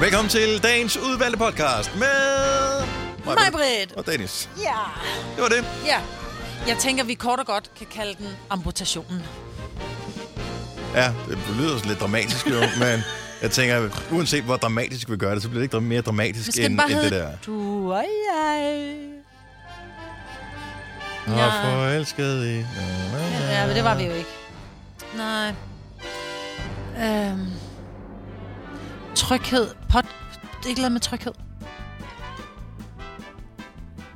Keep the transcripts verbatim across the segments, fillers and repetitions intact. Velkommen til dagens udvalgte podcast med Majbritt og Dennis. Ja. Det var det. Ja. Jeg tænker, vi kort og godt kan kalde den amputationen. Ja, det lyder lidt dramatisk jo, men jeg tænker, uanset hvor dramatisk vi gør det, så bliver det ikke mere dramatisk end, end det der. Du og jeg. Nå, ja. Forelsket i. Ja, men det var vi jo ikke. Nej. Øhm. Tryghed. Pot. Ikke noget med tryghed.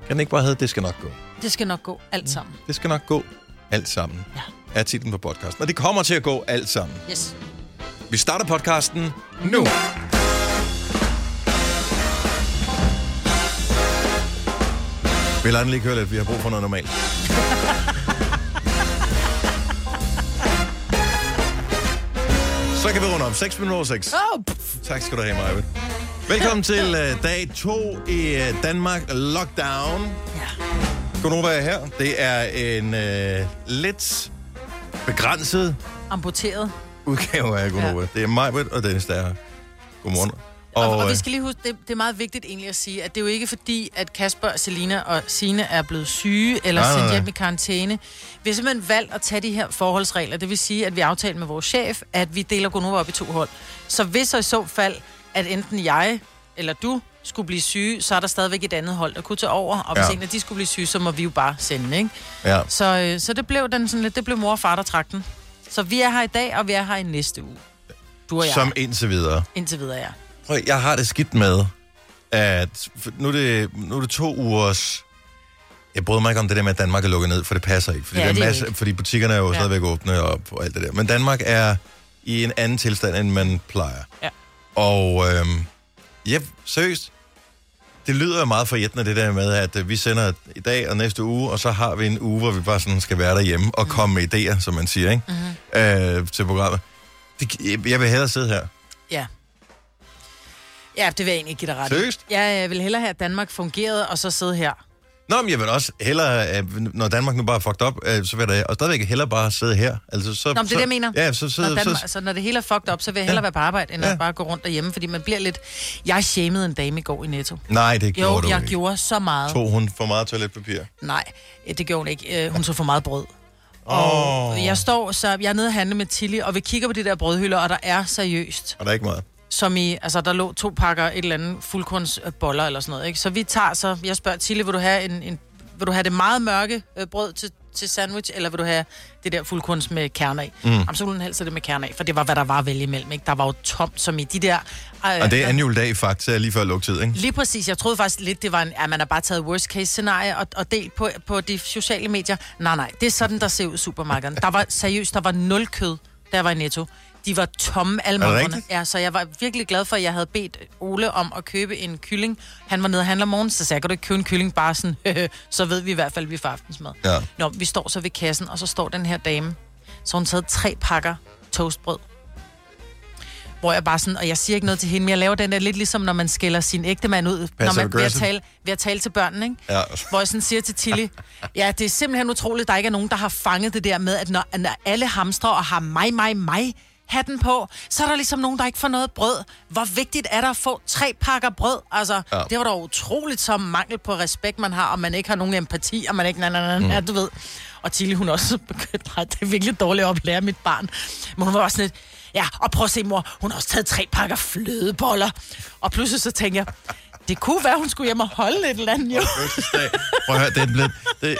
Kan ikke bare hedde, det skal nok gå. Det skal nok gå alt sammen. Det skal nok gå alt sammen. Ja. Er titlen på podcasten. Og det kommer til at gå alt sammen. Yes. Vi starter podcasten nu. Vi lader den lige køre lidt. Vi har brug for noget normalt. Så kan vi runde om. seks minutter over seks. Oh, tak skal du have, Maja. Velkommen til uh, dag to i uh, Danmark Lockdown. Ja. Gunova er her. Det er en uh, lidt begrænset... Amputeret. ...udgave af Gunova. Ja. Det er Majbritt og Dennis, der er her. Godmorgen. Og, og, og vi skal lige huske, det, det er meget vigtigt egentlig at sige, at det er jo ikke fordi, at Kasper, Celina og Signe er blevet syge, eller nej, sendt hjem i karantæne. Vi har simpelthen valgt at tage de her forholdsregler. Det vil sige, at vi aftalte med vores chef, at vi deler Gunova op i to hold. Så hvis og i så fald, at enten jeg eller du skulle blive syge, så er der stadigvæk et andet hold, der kunne tage over. Og hvis ja. en af de skulle blive syge, så må vi jo bare sende, ikke? Ja. Så, så det blev den sådan lidt, det blev mor og far, der trak den. Så vi er her i dag, og vi er her i næste uge. Du og jeg. Som indtil videre. Indtil videre, ja. Prøv, jeg har det skidt med, at nu er det, nu er det to ugers... Jeg bryder mig ikke om det der med, at Danmark er lukket ned, for det passer ikke. Fordi, ja, det er masse, ikke. fordi butikkerne er jo ja. stadigvæk åbne og, og alt det der. Men Danmark er i en anden tilstand, end man plejer. Ja. Og øhm, ja, seriøst, det lyder meget forjættende, det der med, at vi sender i dag og næste uge, og så har vi en uge, hvor vi bare sådan skal være derhjemme og mm-hmm. komme med idéer, som man siger, ikke? Mm-hmm. Øh, til programmet. Det, jeg vil hellere sidde her. Ja. Ja, det vil jeg egentlig ikke give dig ret. Seriøst? Ja, jeg vil hellere have, at Danmark fungerede, og så sidde her. Nå, men jeg vil også hellere, når Danmark nu bare er fucked up, så vil jeg stadigvæk hellere bare sidde her. Altså, så, Nå, men det er det, jeg mener. Ja, så, så, når Danmark, så, så når det hele er fucked up, så vil jeg hellere ja. være på arbejde, end ja. at bare gå rundt derhjemme, fordi man bliver lidt... Jeg shamede en dame i går i Netto. Nej, det gjorde jo, du ikke. Jo, jeg gjorde så meget. Tog hun for meget toiletpapir? Nej, det gjorde hun ikke. Hun tog for meget brød. Åh. Oh. Jeg står, så jeg er nede og handle med Tilly, og vi kigger på de der brødhylder, og der er seriøst. Og der er ikke meget. Som i, altså der lå to pakker et eller andet fuldkornsboller eller sådan noget, ikke? Så vi tager så, jeg spørger Tilly, vil du have en, en vil du have det meget mørke øh, brød til, til sandwich, eller vil du have det der fuldkorns med kerner af? Mm. Jamen, så ville hun helst have det med kerner af, for det var, hvad der var at vælge imellem, ikke? Der var jo tomt, som i de der... Øh, og det er anden juledag faktisk, lige før lukketid, ikke? Lige præcis, jeg troede faktisk lidt, det var en, at man har bare taget worst case scenario og, og delt på, på de sociale medier. Nej, nej, det er sådan, der ser ud supermarkederne. Der var seriøst, der var nul kød, der var i Netto. De var tomme, alle morgenerne. Ja, så jeg var virkelig glad for, at jeg havde bedt Ole om at købe en kylling. Han var nede og handler morgen, så sagde jeg, kan du ikke købe en kylling? Bare sådan, så ved vi i hvert fald, vi får aftensmad. Ja. Nå, vi står så ved kassen, og så står den her dame. Så hun taget tre pakker toastbrød. Hvor jeg bare sådan, og jeg siger ikke noget til hende, men jeg laver den der lidt ligesom, når man skælder sin ægtemand ud, Passive når man ved at, tale, ved at tale til børnene, ikke? Ja. Hvor jeg sådan siger til Tilly, ja, det er simpelthen utroligt, der ikke er nogen, der har fanget det der med, at når, når alle hamstrer og har mig, mig, mig, hatten på, så er der ligesom nogen, der ikke får noget brød. Hvor vigtigt er der at få tre pakker brød? Altså, ja. Det var da utroligt som mangel på respekt, man har, og man ikke har nogen empati, og man ikke... Na, na, na, mm. ja, du ved. Og Tilly, hun også begyndte, nej, det er virkelig dårligt at oplære mit barn. Men hun var også sådan lidt, ja, og prøv at se, mor, hun har også taget tre pakker flødeboller. Og pludselig så tænker jeg, det kunne være, hun skulle hjem og holde et eller andet, jo. Prøv at høre, det er blevet... Det...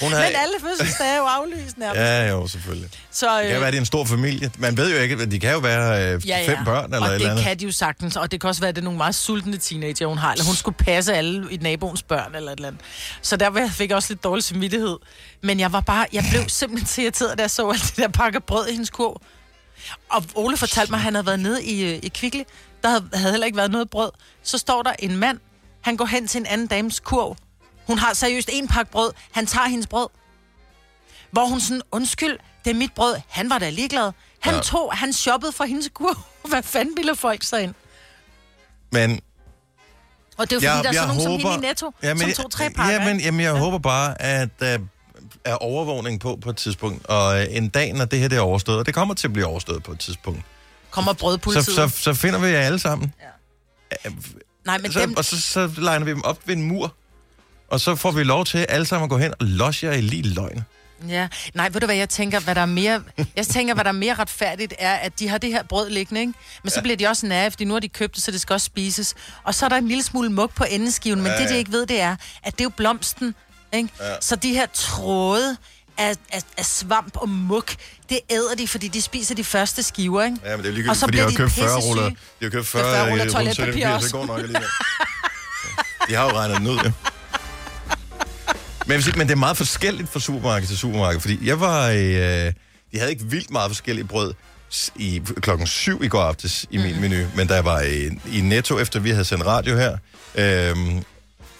Har... Men alle fødselsdage er jo aflyst nærmest. Ja, jo, selvfølgelig. Så, øh... Det kan være, det er en stor familie. Man ved jo ikke, de kan jo være øh, ja, ja. fem børn eller et eller andet. Og det kan de jo sagtens, og det kan også være, at det er nogle meget sultne teenager, hun har, eller hun skulle passe alle i naboens børn eller et eller andet. Så der fik jeg også lidt dårlig samvittighed. Men jeg var bare, jeg blev simpelthen irriteret, da jeg så alt det der pakke brød i hendes kurv. Og Ole fortalte mig, at han havde været nede i, i Kvickly. Der havde, havde heller ikke været noget brød. Så står der en mand, han går hen til en anden dames kurv. Hun har seriøst en pakke brød. Han tager hendes brød. Hvor hun sådan, undskyld, det er mit brød. Han var da ligeglad. Han ja. tog, han shoppede for hendes kurv. Hvad fanden ville folk så ind? Men... Og det er jo fordi, jeg, der er sådan nogen håber, som hende i Netto, ja, men, som tog tre pakker. Ja, men, jamen, jeg ja. håber bare, at der er overvågning på på et tidspunkt. Og en dag, når det her det er overstået, og det kommer til at blive overstået på et tidspunkt. Kommer brødpolitiet. Så, så, så finder vi jer alle sammen. Ja. Nej, men så, dem... Og så, så legner vi dem op ved en mur, og så får vi lov til alle sammen at gå hen og losje i lige løgn. Ja, nej, ved du hvad, jeg tænker, hvad der er mere, jeg tænker, hvad der er mere retfærdigt er, at de har det her brød liggende, ikke? Men så ja. Bliver de også nære, fordi nu har de købt det, så det skal også spises. Og så er der en lille smule mug på endeskiven, ja, men det, de ikke ved, det er, at det er jo blomsten, ikke? Ja. Så de her tråde af, af, af svamp og mug, det æder de, fordi de spiser de første skiver, ikke? Ja, men det er ligegyldigt, fordi de har købt fyrre ruller. De har købt fyrre ruller toiletpapir også. Det går nok alligevel. De har jo regnet den ud, ja. Men, men det er meget forskelligt fra supermarked til supermarked, fordi jeg var, øh, de havde ikke vildt meget forskelligt brød i klokken syv i går aftes i min mm. menu, men da jeg var i, i Netto, efter vi havde sendt radio her, øh,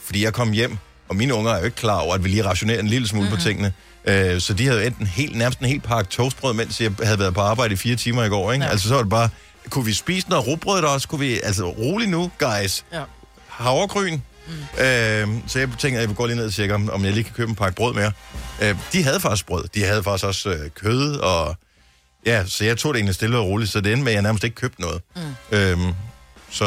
fordi jeg kom hjem, og mine unger er jo ikke klar over, at vi lige rationerer en lille smule mm-hmm. på tingene, øh, så de havde enten helt, nærmest en helt pakke toastbrød, mens jeg havde været på arbejde i fire timer i går, ikke? Ja. Altså så var det bare, kunne vi spise noget rugbrød der også? Kunne vi, altså rolig nu, guys. Ja. Havregryn. Mm. Øh, så jeg tænkte, at jeg vil gå lige ned og tjekke, om jeg lige kan købe en pakke brød mere. Øh, de havde faktisk brød. De havde faktisk også øh, kød, og ja, så jeg tog det egentlig stille og roligt, så det endte med, at jeg nærmest ikke købte noget. Mm. Øh, så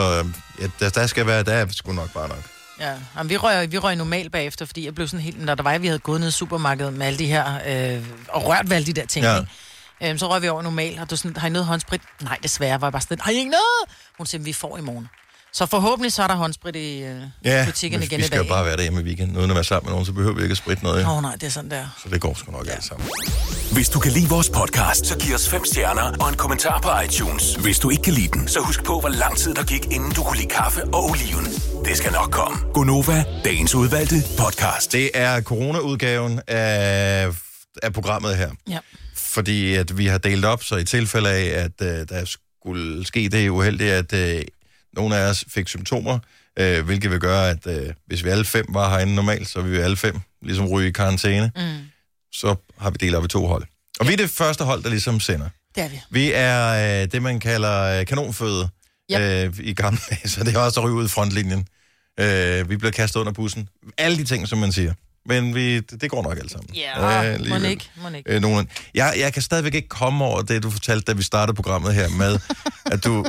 ja, der, der skal være, der er sgu nok bare nok. Ja, jamen, vi røg, vi røg normalt bagefter, fordi jeg blev sådan helt, når der var, vi havde gået ned i supermarkedet med alle de her, øh, og rørt ved alle de der ting, ja. øh, så røg vi over normalt, og du sådan, har I noget håndsprit? Nej, desværre, var jeg bare sådan, har I ikke noget? Hun siger, vi får i morgen. Så forhåbentlig så er der håndsprit i øh, ja, butikken igen i dag. Ja, vi skal jo bare være derhjemme i weekenden. Uden at være sammen med nogen, så behøver vi ikke at spritte noget. Åh oh, nej, det er sådan der. Så det går sgu nok ja. Alt sammen. Hvis du kan lide vores podcast, så giv os fem stjerner og en kommentar på iTunes. Hvis du ikke kan lide den, så husk på, hvor lang tid der gik, inden du kunne lide kaffe og oliven. Det skal nok komme. Gunova, dagens udvalgte podcast. Det er corona-udgaven af, af programmet her. Ja. Fordi at vi har delt op, så i tilfælde af, at øh, der skulle ske det uheldige, at... Øh, nogle af os fik symptomer, øh, hvilket vil gøre, at øh, hvis vi alle fem var herinde normalt, så vil vi alle fem ligesom ryge i karantæne. Mm. Så har vi delt op i to hold. Og ja. Vi er det første hold, der ligesom sender. Det er vi. Vi er øh, det, man kalder øh, kanonføde yep. øh, i gamle dage, så det er også at ryge ud i frontlinjen. Øh, vi bliver kastet under bussen. Alle de ting, som man siger. Men vi, det, det går nok alt sammen. Ja, øh, må ikke. Må ikke. Øh, nogen, jeg, jeg kan stadigvæk ikke komme over det, du fortalte, da vi startede programmet her med, at du...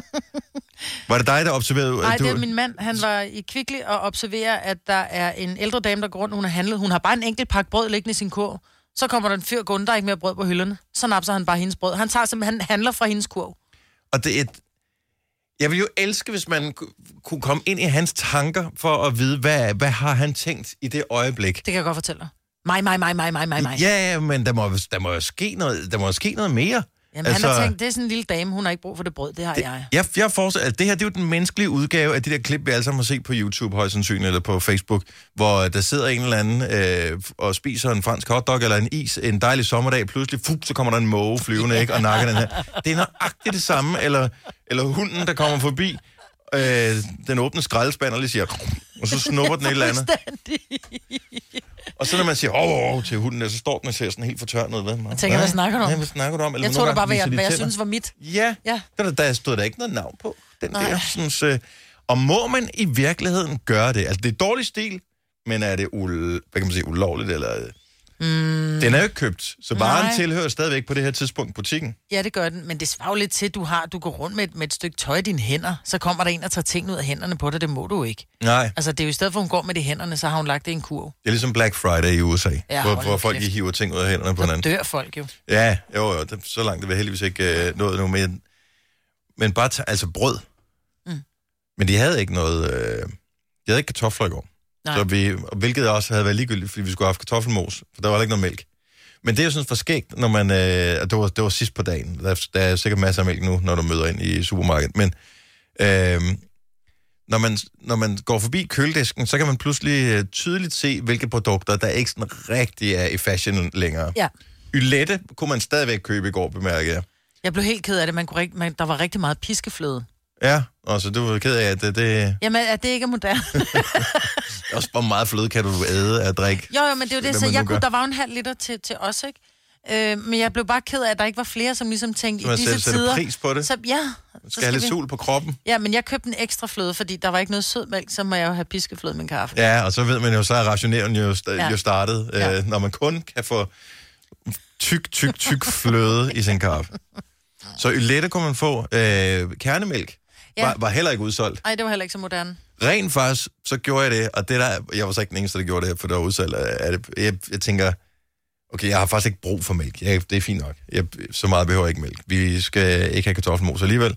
Var det dig, der observerede? Nej, du... det er min mand. Han var i Kvickly og observerer, at der er en ældre dame, der går rundt, hun har handlet. Hun har bare en enkelt pakke brød liggende i sin kurv. Så kommer der en fyr gående, der er ikke mere brød på hylderne. Så napser han bare hendes brød. Han tager simpelthen, han handler fra hendes kurv. Og det er et... Jeg ville jo elske, hvis man kunne komme ind i hans tanker for at vide, hvad, hvad har han tænkt i det øjeblik. Det kan jeg godt fortælle dig. Mig, mig, mig, mig, mig, mig. Ja, men der må, der må ske noget, der må ske noget mere. Jamen, altså, han har tænkt, det er sådan en lille dame, hun har ikke brug for det brød, det har det, jeg. Jeg, jeg forestiller, at det her, det er jo den menneskelige udgave af de der klip, vi alle sammen har set på YouTube, højst sandsynligt, eller på Facebook, hvor der sidder en eller anden øh, og spiser en fransk hotdog eller en is en dejlig sommerdag, pludselig, fup, så kommer der en måge flyvende, ikke, og nakker den her. Det er nøjagtigt det samme, eller, eller hunden, der kommer forbi, øh, den åbne skraldespand og lige siger, og så snupper den et eller andet. Og så når man siger, åh, åh, til hunden, så står den og ser sådan helt fortørnet ved mig. Jeg tænker, hvad snakker du om? Ja, hvad snakker du om? Eller jeg tror da bare, hvad jeg, hvad jeg synes var mit. Ja, ja. Der, der stod der ikke noget navn på. Den der, synes, øh, og må man i virkeligheden gøre det? Altså, det er dårlig stil, men er det ul, hvad kan man sige, ulovligt? Eller? Mm. Den er jo ikke købt, så varen Nej. Tilhører stadigvæk på det her tidspunkt butikken. Ja, det gør den, men det svarer lidt til, du har, du går rundt med et, med et stykke tøj i dine hænder, så kommer der en og tager ting ud af hænderne på dig, det må du ikke. Nej. Altså, det er jo i stedet for, at hun går med det hænderne, så har hun lagt det i en kurv. Det er ligesom Black Friday i U S A, ja, hvor, hvor folk hiver ting ud af hænderne på hinanden. Så dør folk jo. Ja, jo, jo, så langt det vil heldigvis ikke øh, noget nu mere. Men bare, t- altså brød. Mm. Men de havde ikke noget, øh, de havde ikke kartofler i går. Så vi, hvilket også havde været ligegyldigt, fordi vi skulle have haft kartoffelmos, for der var ikke noget mælk. Men det er jo sådan for skægt, når man... Øh, det, var, det var sidst på dagen. Der, der er sikkert masser af mælk nu, når du møder ind i supermarkedet. Men øh, når, man, når man går forbi køledisken, så kan man pludselig øh, tydeligt se, hvilke produkter, der ikke sådan rigtig er i fashion længere. Ja. Ylette kunne man stadigvæk købe i går, bemærkede jeg. Jeg blev helt ked af det. Man kunne rigt, man, der var rigtig meget piskefløde. Ja, og så du var ked af, at det... det... Jamen, at det ikke er moderne. Også hvor meget fløde kan du æde af drik? Jo, jo, men det er jo det, så jeg kunne, der var en halv liter til, til os, ikke? Øh, men jeg blev bare ked af, at der ikke var flere, som ligesom tænkte i disse tider... Du pris på det? Så, ja. Skal, skal have lidt vi... sol på kroppen? Ja, men jeg købte en ekstra fløde, fordi der var ikke noget sødmælk, så må jeg jo have piskefløde med kaffe. Ja, og så ved man jo, så er rationeringen jo, st- ja. jo startet, ja. øh, når man kun kan få tyk, tyk, tyk fløde i sin kaffe. Så ylette kunne man få øh, kernemælk. ja. var, var heller ikke udsolgt. Nej, det var heller ikke så moderne. Rent faktisk, så gjorde jeg det, og det der, jeg var så ikke den eneste, der gjorde det her, for det var udsolgt. Jeg, jeg, jeg tænker, okay, jeg har faktisk ikke brug for mælk. Jeg, det er fint nok. Jeg, så meget behøver jeg ikke mælk. Vi skal ikke have kartoffelmos alligevel.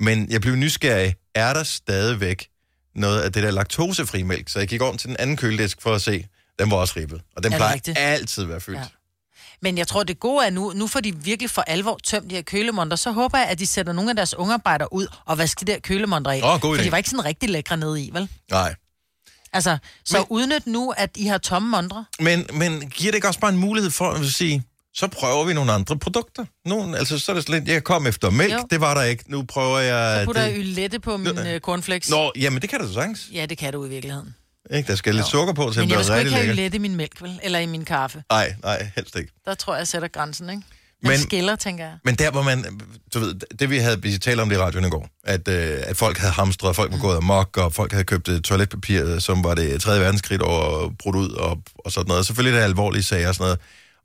Men jeg blev nysgerrig. Er der stadigvæk noget af det der laktosefri mælk? Så jeg gik over til den anden køledisk for at se. Den var også ribbet. Og den plejer rigtigt? Altid at være fyldt. Ja. Men jeg tror, det gode er nu, nu får de virkelig for alvor tømt de her kølemonter, så håber jeg, at de sætter nogle af deres ungearbejder ud og vasker de der kølemonter i. Oh, god idé. For de var ikke sådan rigtig lækre nede i, vel? Nej. Altså, så men, udnyt nu, at I har tomme montre. Men, men giver det ikke også bare en mulighed for at sige, så prøver vi nogle andre produkter? Nogle, altså, så er det slet, jeg kom efter mælk, jo. Det var der ikke. Nu prøver jeg... Så putter det... jeg ylette på min øh, cornflakes. Nå, jamen det kan du så sagtens. Ja, det kan du i virkeligheden. Ikke? Der skal jo lidt sukker på, til at blive rigtig lækkert. Men jeg skal ikke have ylette i min mælk, vel? Eller i min kaffe. Nej, nej, helst ikke. Der tror jeg, jeg sætter grænsen, ikke? Man men, skiller, tænker jeg. Men der, hvor man... Du ved, det vi havde vi talte om det i radioen i går, at, øh, at folk havde hamstret, folk var mm. gået amok, og folk havde købt toiletpapir, som var det tredje verdenskrig, og brudt ud, og, og sådan noget. Selvfølgelig er det alvorlige sager og sådan noget.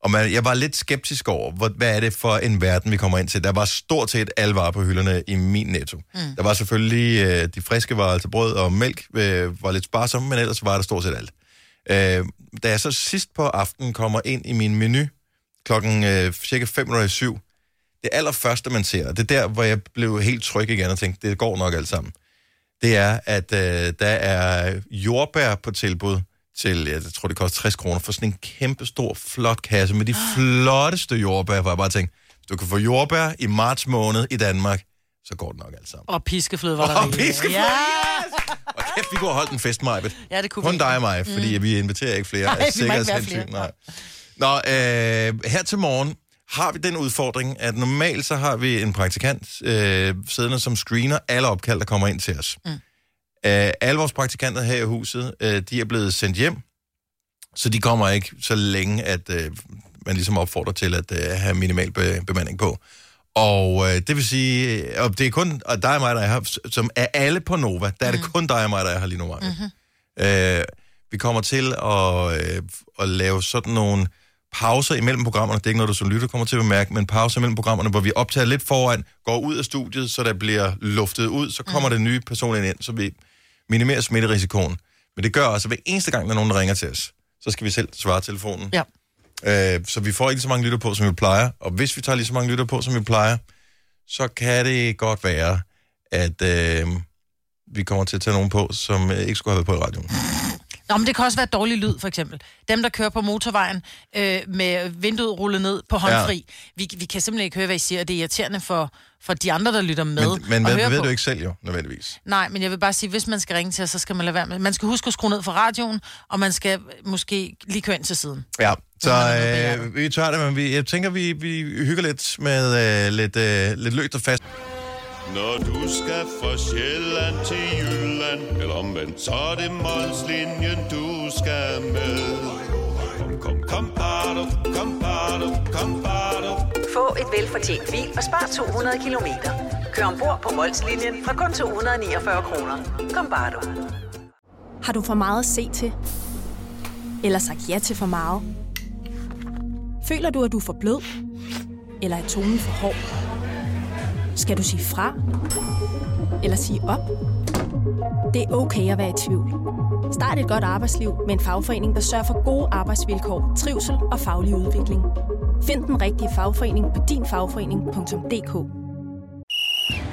Og man, jeg var lidt skeptisk over, hvor, hvad er det for en verden, vi kommer ind til. Der var stort set alle varer på hylderne i min Netto. Mm. Der var selvfølgelig øh, de friske varer, altså brød og mælk, øh, var lidt sparsomme, men ellers var der stort set alt. Øh, da jeg så sidst på aftenen kommer ind i min menu, klokken øh, cirka fem minutter i syv, det allerførste, man ser, og det er der, hvor jeg blev helt tryg igen og tænkte, det går nok alt sammen, det er, at øh, der er jordbær på tilbud til, jeg tror, det koster tres kroner, for sådan en kæmpe stor, flot kasse med de flotteste jordbær, hvor jeg bare tænkte, hvis du kan få jordbær i marts måned i Danmark, så går det nok alt sammen. Og piskefløde var der. Og piskefløde, yes! Og kæft, vi kunne have holdt en fest, Majbritt. Ja, det kunne vi. Hun dig og mig, fordi mm. vi inviterer ikke flere. Nej, vi må ikke være flere. Nej. Nå, øh, her til morgen har vi den udfordring, at normalt så har vi en praktikant øh, siddende, som screener alle opkald, der kommer ind til os. Mm. Uh, alle vores praktikanter her i huset, uh, de er blevet sendt hjem, så de kommer ikke så længe, at uh, man ligesom opfordrer til at uh, have minimal be- bemanding på. Og uh, det vil sige, uh, det er kun og dig og mig, der er her, som er alle på Nova, der er mm. det kun dig og mig, der er her lige nu. Mm-hmm. Uh, vi kommer til at, uh, at lave sådan nogle pauser imellem programmerne. Det er ikke noget, du som lytter kommer til at bemærke, men pauser imellem programmerne, hvor vi optager lidt foran, går ud af studiet, så der bliver luftet ud, så kommer mm. den nye person ind, så vi minimere smitterisikoen. Men det gør også, at hver eneste gang, når nogen ringer til os, så skal vi selv svare telefonen. Ja. Øh, så vi får ikke så mange lytter på, som vi plejer. Og hvis vi tager lige så mange lytter på, som vi plejer, så kan det godt være, at øh, vi kommer til at tage nogen på, som øh, ikke skulle have været på i radioen. Nå, men det kan også være dårlig lyd, for eksempel. Dem, der kører på motorvejen øh, med vinduet rullet ned på håndfri. Ja. Vi, vi kan simpelthen ikke høre, hvad I siger, og det er irriterende for, for de andre, der lytter med. Men, men hvad, ved på. Du ikke selv jo, nødvendigvis? Nej, men jeg vil bare sige, hvis man skal ringe til os, så skal man lade være med. Man skal huske at skrue ned for radioen, og man skal måske lige køre ind til siden. Ja, så øh, vi tør det, men vi, jeg tænker, vi, vi hygger lidt med øh, lidt, øh, lidt løgt og fast. Når du skal fra Sjælland til Jylland, eller omvendt, så er det M O L S-linjen, du skal med. Kom, kom, kom, bado, kom, bado, kom, bado. Få et velfortjent bil og spar to hundrede kilometer. Kør ombord på M O L S-linjen fra kun to hundrede niogfyrre kroner. Kom, bado. Har du for meget at se til? Eller sagt ja til for meget? Føler du, at du er for blød? Eller er tonen for hård? Skal du sige fra? Eller sige op? Det er okay at være i tvivl. Start et godt arbejdsliv med en fagforening, der sørger for gode arbejdsvilkår, trivsel og faglig udvikling. Find den rigtige fagforening på din fagforening punktum d k.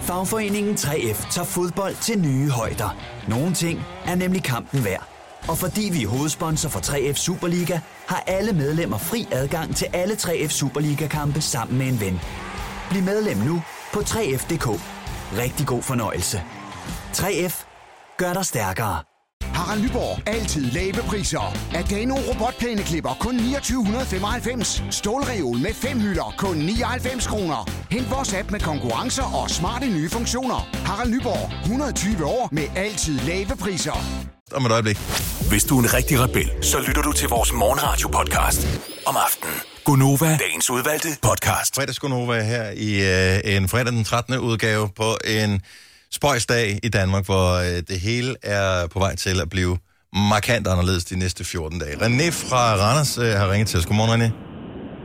Fagforeningen tre F tager fodbold til nye højder. Nogle ting er nemlig kampen værd. Og fordi vi er hovedsponsor for tre F Superliga, har alle medlemmer fri adgang til alle tre F Superliga-kampe sammen med en ven. Bliv medlem nu på tre f punktum d k. Rigtig god fornøjelse. tre F gør dig stærkere. Harald Nyborg. Altid lave priser. Adano robotplæneklipper kun niogtyve femoghalvfems. Stålreol med fem hylder kun nioghalvfems kroner. Hent vores app med konkurrencer og smarte nye funktioner. Harald Nyborg. hundrede og tyve år med altid lave priser. Om et øjeblik. Hvis du er en rigtig rebel, så lytter du til vores morgenradio-podcast om aftenen. Gunova, dagens udvalgte podcast. Fredags Gunova her i øh, en fredag den trettende udgave på en spøjsdag i Danmark, hvor øh, det hele er på vej til at blive markant anderledes de næste fjorten dage. René fra Randers øh, har ringet til os. Godmorgen, René.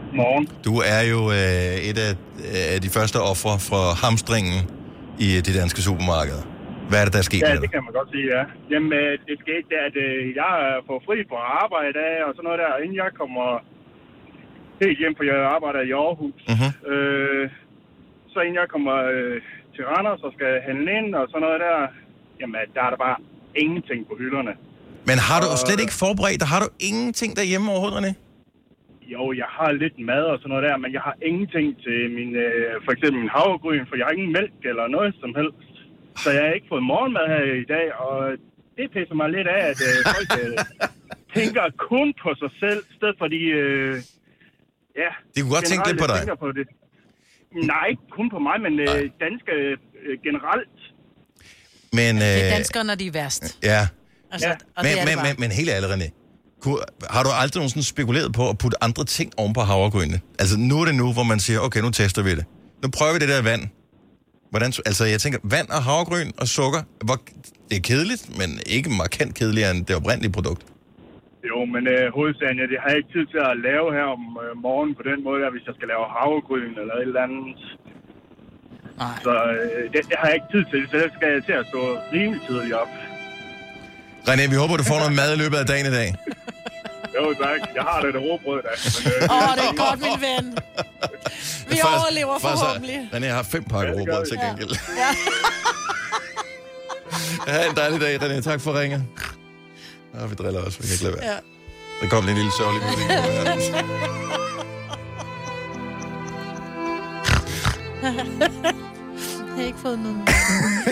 Godmorgen. Du er jo øh, et af, øh, af de første ofre fra hamstringen i det danske supermarked. Hvad er det, der er sket? Ja, det kan man godt sige, ja. Jamen, det skete, at jeg er på fri på arbejde og sådan noget der, inden jeg kommer helt hjem, for jeg arbejder i Aarhus. Uh-huh. Øh, så inden jeg kommer øh, til Randers og skal handle ind og sådan noget der, jamen, der er der bare ingenting på hylderne. Men har du og slet ikke forberedt dig? Har du ingenting derhjemme overhovedet, René? Jo, jeg har lidt mad og sådan noget der, men jeg har ingenting til min, øh, for eksempel min havregryn, for jeg har ingen mælk eller noget som helst. Så jeg har ikke fået morgenmad her i dag, og det pisser mig lidt af, at øh, folk øh, tænker kun på sig selv, i stedet for de, øh, ja... De kunne godt tænke lidt på dig. På det. Nej, ikke kun på mig, men øh, danske øh, generelt. Men, øh, det er danskere, når de er værst. Ja. Altså, ja. Og men, men, men, men helt ærligt, René, har du aldrig nogen sådan spekuleret på at putte andre ting oven på havregrynene? Altså, nu er det nu, hvor man siger, okay, nu tester vi det. Nu prøver vi det der vand. Hvordan, altså, jeg tænker, vand og havregryn og sukker, hvor, det er kedeligt, men ikke markant kedeligere end det oprindelige produkt. Jo, men øh, hovedsagen, jeg har ikke tid til at lave her om øh, morgenen på den måde, at hvis jeg skal lave havregryn eller et eller andet. Ej. Så øh, det, det har jeg ikke tid til, så det skal jeg til at stå rimelig tidligt op. René, vi håber, du får noget mad i løbet af dagen i dag. Jo, tak. Jeg har lidt råbrød da. Åh, øh, oh, det er godt, min ven. Vi overlever forhåbentlig. René, jeg har fem pakker ja, råbrød til gengæld. Ja. Ha' en dejlig dag, René. Tak for at ringe. Nå, vi driller også. Vi kan ikke lade være. Ja. Der kom en lille sørgelig musik. Jeg har ikke fået noget.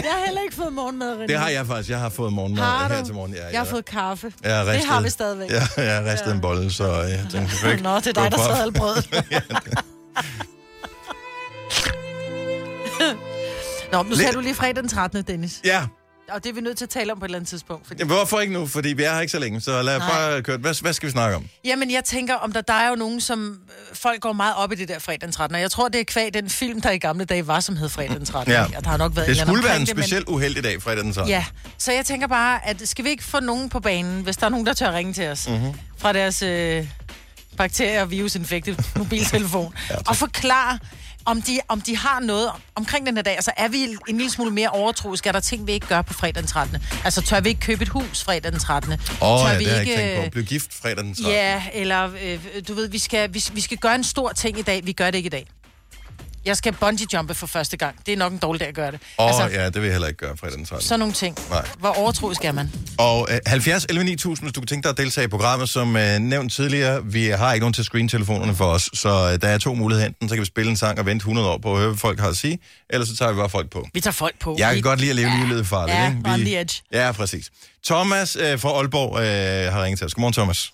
Jeg har heller ikke fået morgenmad, René. Det har jeg faktisk. Jeg har fået morgenmad har her til morgen. Ja, jeg, jeg har fået kaffe. Jeg ristet, det har vi stadigvæk. Jeg, jeg har ristet ja. en bolle, så jeg tænkte perfekt. Nå, det er dig, der sad alt brødet. Nå, nu sagde L- du lige fredag den trettende, Dennis. Ja. Og det er vi nødt til at tale om på et eller andet tidspunkt. Fordi... Ja, hvorfor ikke nu? Fordi vi er her ikke så længe, så lad Nej. bare køre. Hvad, hvad skal vi snakke om? Jamen, jeg tænker, om der, der er jo nogen, som... Folk går meget op i det der fredag den trettende. Og jeg tror, det er kvad den film, der i gamle dage var, som hed fredag den trettende. Ja. Og der har nok været det skulle være en speciel men... uheldig dag, fredag den trettende. Ja, så jeg tænker bare, at skal vi ikke få nogen på banen, hvis der er nogen, der tør ringe til os mm-hmm. fra deres øh, bakterier- og virusinfektet mobiltelefon ja, og forklare... Om de, om de har noget omkring den her dag, altså er vi en lille smule mere overtroiske? Er der ting, vi ikke gør på fredag den trettende? Altså tør vi ikke købe et hus fredag den trettende? Åh oh, ja, vi det har ikke tænkt på. Blive gift fredag den trettende. Ja, eller øh, du ved, vi skal, vi, vi skal gøre en stor ting i dag. Vi gør det ikke i dag. Jeg skal bungee-jumpe for første gang. Det er nok en dårlig dag at gøre det. Åh oh, altså, ja, det vil jeg heller ikke gøre fredag den trettende. Sådan nogle ting. Nej. Hvor overtroisk er man? Og øh, halvfjerds elleve ni tusind, hvis du kunne tænke dig at deltage i programmet, som øh, nævnt tidligere. Vi har ikke nogen til screentelefonerne for os, så øh, der er to muligheder enten. Så kan vi spille en sang og vente hundrede år på at høre, hvad folk har at sige. Ellers så tager vi bare folk på. Vi tager folk på. Jeg kan vi... godt lide at leve ja. livet farligt. Ja, on the edge. Ja, præcis. Thomas øh, fra Aalborg øh, har ringet til os. Godmorgen, Thomas.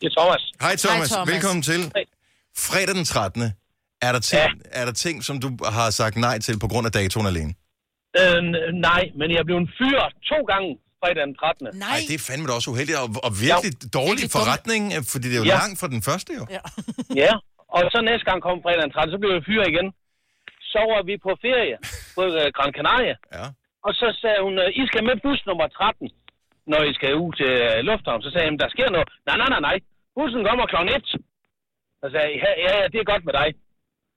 Det er Thomas. Hej, Thomas. Thomas. Velkommen til. Hey. Fredag den trettende. Er der, ting, ja. er der ting, som du har sagt nej til på grund af datoen alene? Øh, nej, men jeg blev en fyr to gange fredag den trettende. Nej, Ej, det er fandme da også uheldigt og, og virkelig ja. dårlig virkelig forretning, fordi det er jo ja. langt fra den første jo. Ja. ja, og så næste gang kom fredag den trettende, så blev jeg fyr igen. Så var vi på ferie på Gran Canaria, ja. og så sagde hun, I skal med bus nummer tretten, når I skal ud til lufthavn. Så sagde jeg, der sker noget. Nej, nej, nej, nej. Bussen kommer klokken et. Så sagde jeg, ja, ja, det er godt med dig.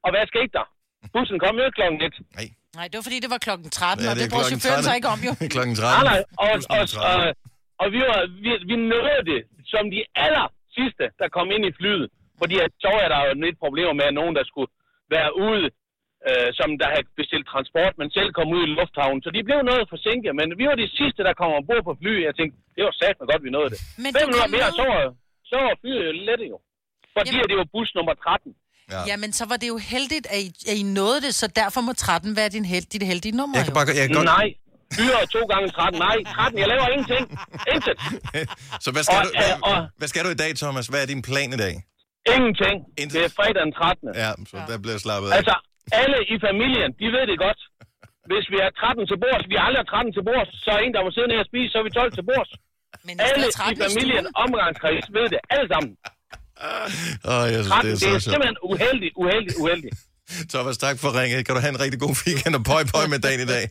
Og hvad skete der? Bussen kom jo klokken lidt. Nej. Nej, det var fordi, det var klokken tretten, ja, og det, det brugte chaufføren sig ikke om jo. klokken tretten. Nej, nej, og, og, og, og vi, var, vi, vi nåede det som de aller sidste, der kom ind i flyet. Fordi så er der jo lidt problemer med, at nogen, der skulle være ude, øh, som der havde bestilt transport, men selv kom ud i lufthavnen. Så de blev noget forsinket, men vi var de sidste, der kom ombord på flyet. Jeg tænkte, det var satme godt, vi nåede det. Men fem minutter mere, så var, så var flyet jo let jo. Fordi jamen, det var bus nummer tretten. Ja. Jamen, så var det jo heldigt, at I, at I nåede det, så derfor må tretten være din held, dit heldige nummer. Jeg kan bare, jeg kan godt... Nej, fyre to gange tretten. Nej, tretten, jeg laver ingenting. Intet. Så hvad skal, og, du, hvad, og, hvad skal du i dag, Thomas? Hvad er din plan i dag? Ingenting. Intet. Det er fredag den trettende. Ja, så ja. der bliver slappet af. Altså, alle i familien, de ved det godt. Hvis vi er tretten til bords, vi aldrig er tretten til bords, så er en, der må sidde ned og spise, så er vi tolv til bords. Men alle i familien, omgangskreds, ved det alle sammen. Oh, jeg synes, det er, så det er simpelthen uheldigt, uheldigt, uheldigt. Thomas, tak for at ringe. Kan du have en rigtig god weekend og pøj pøj med dagen i dag.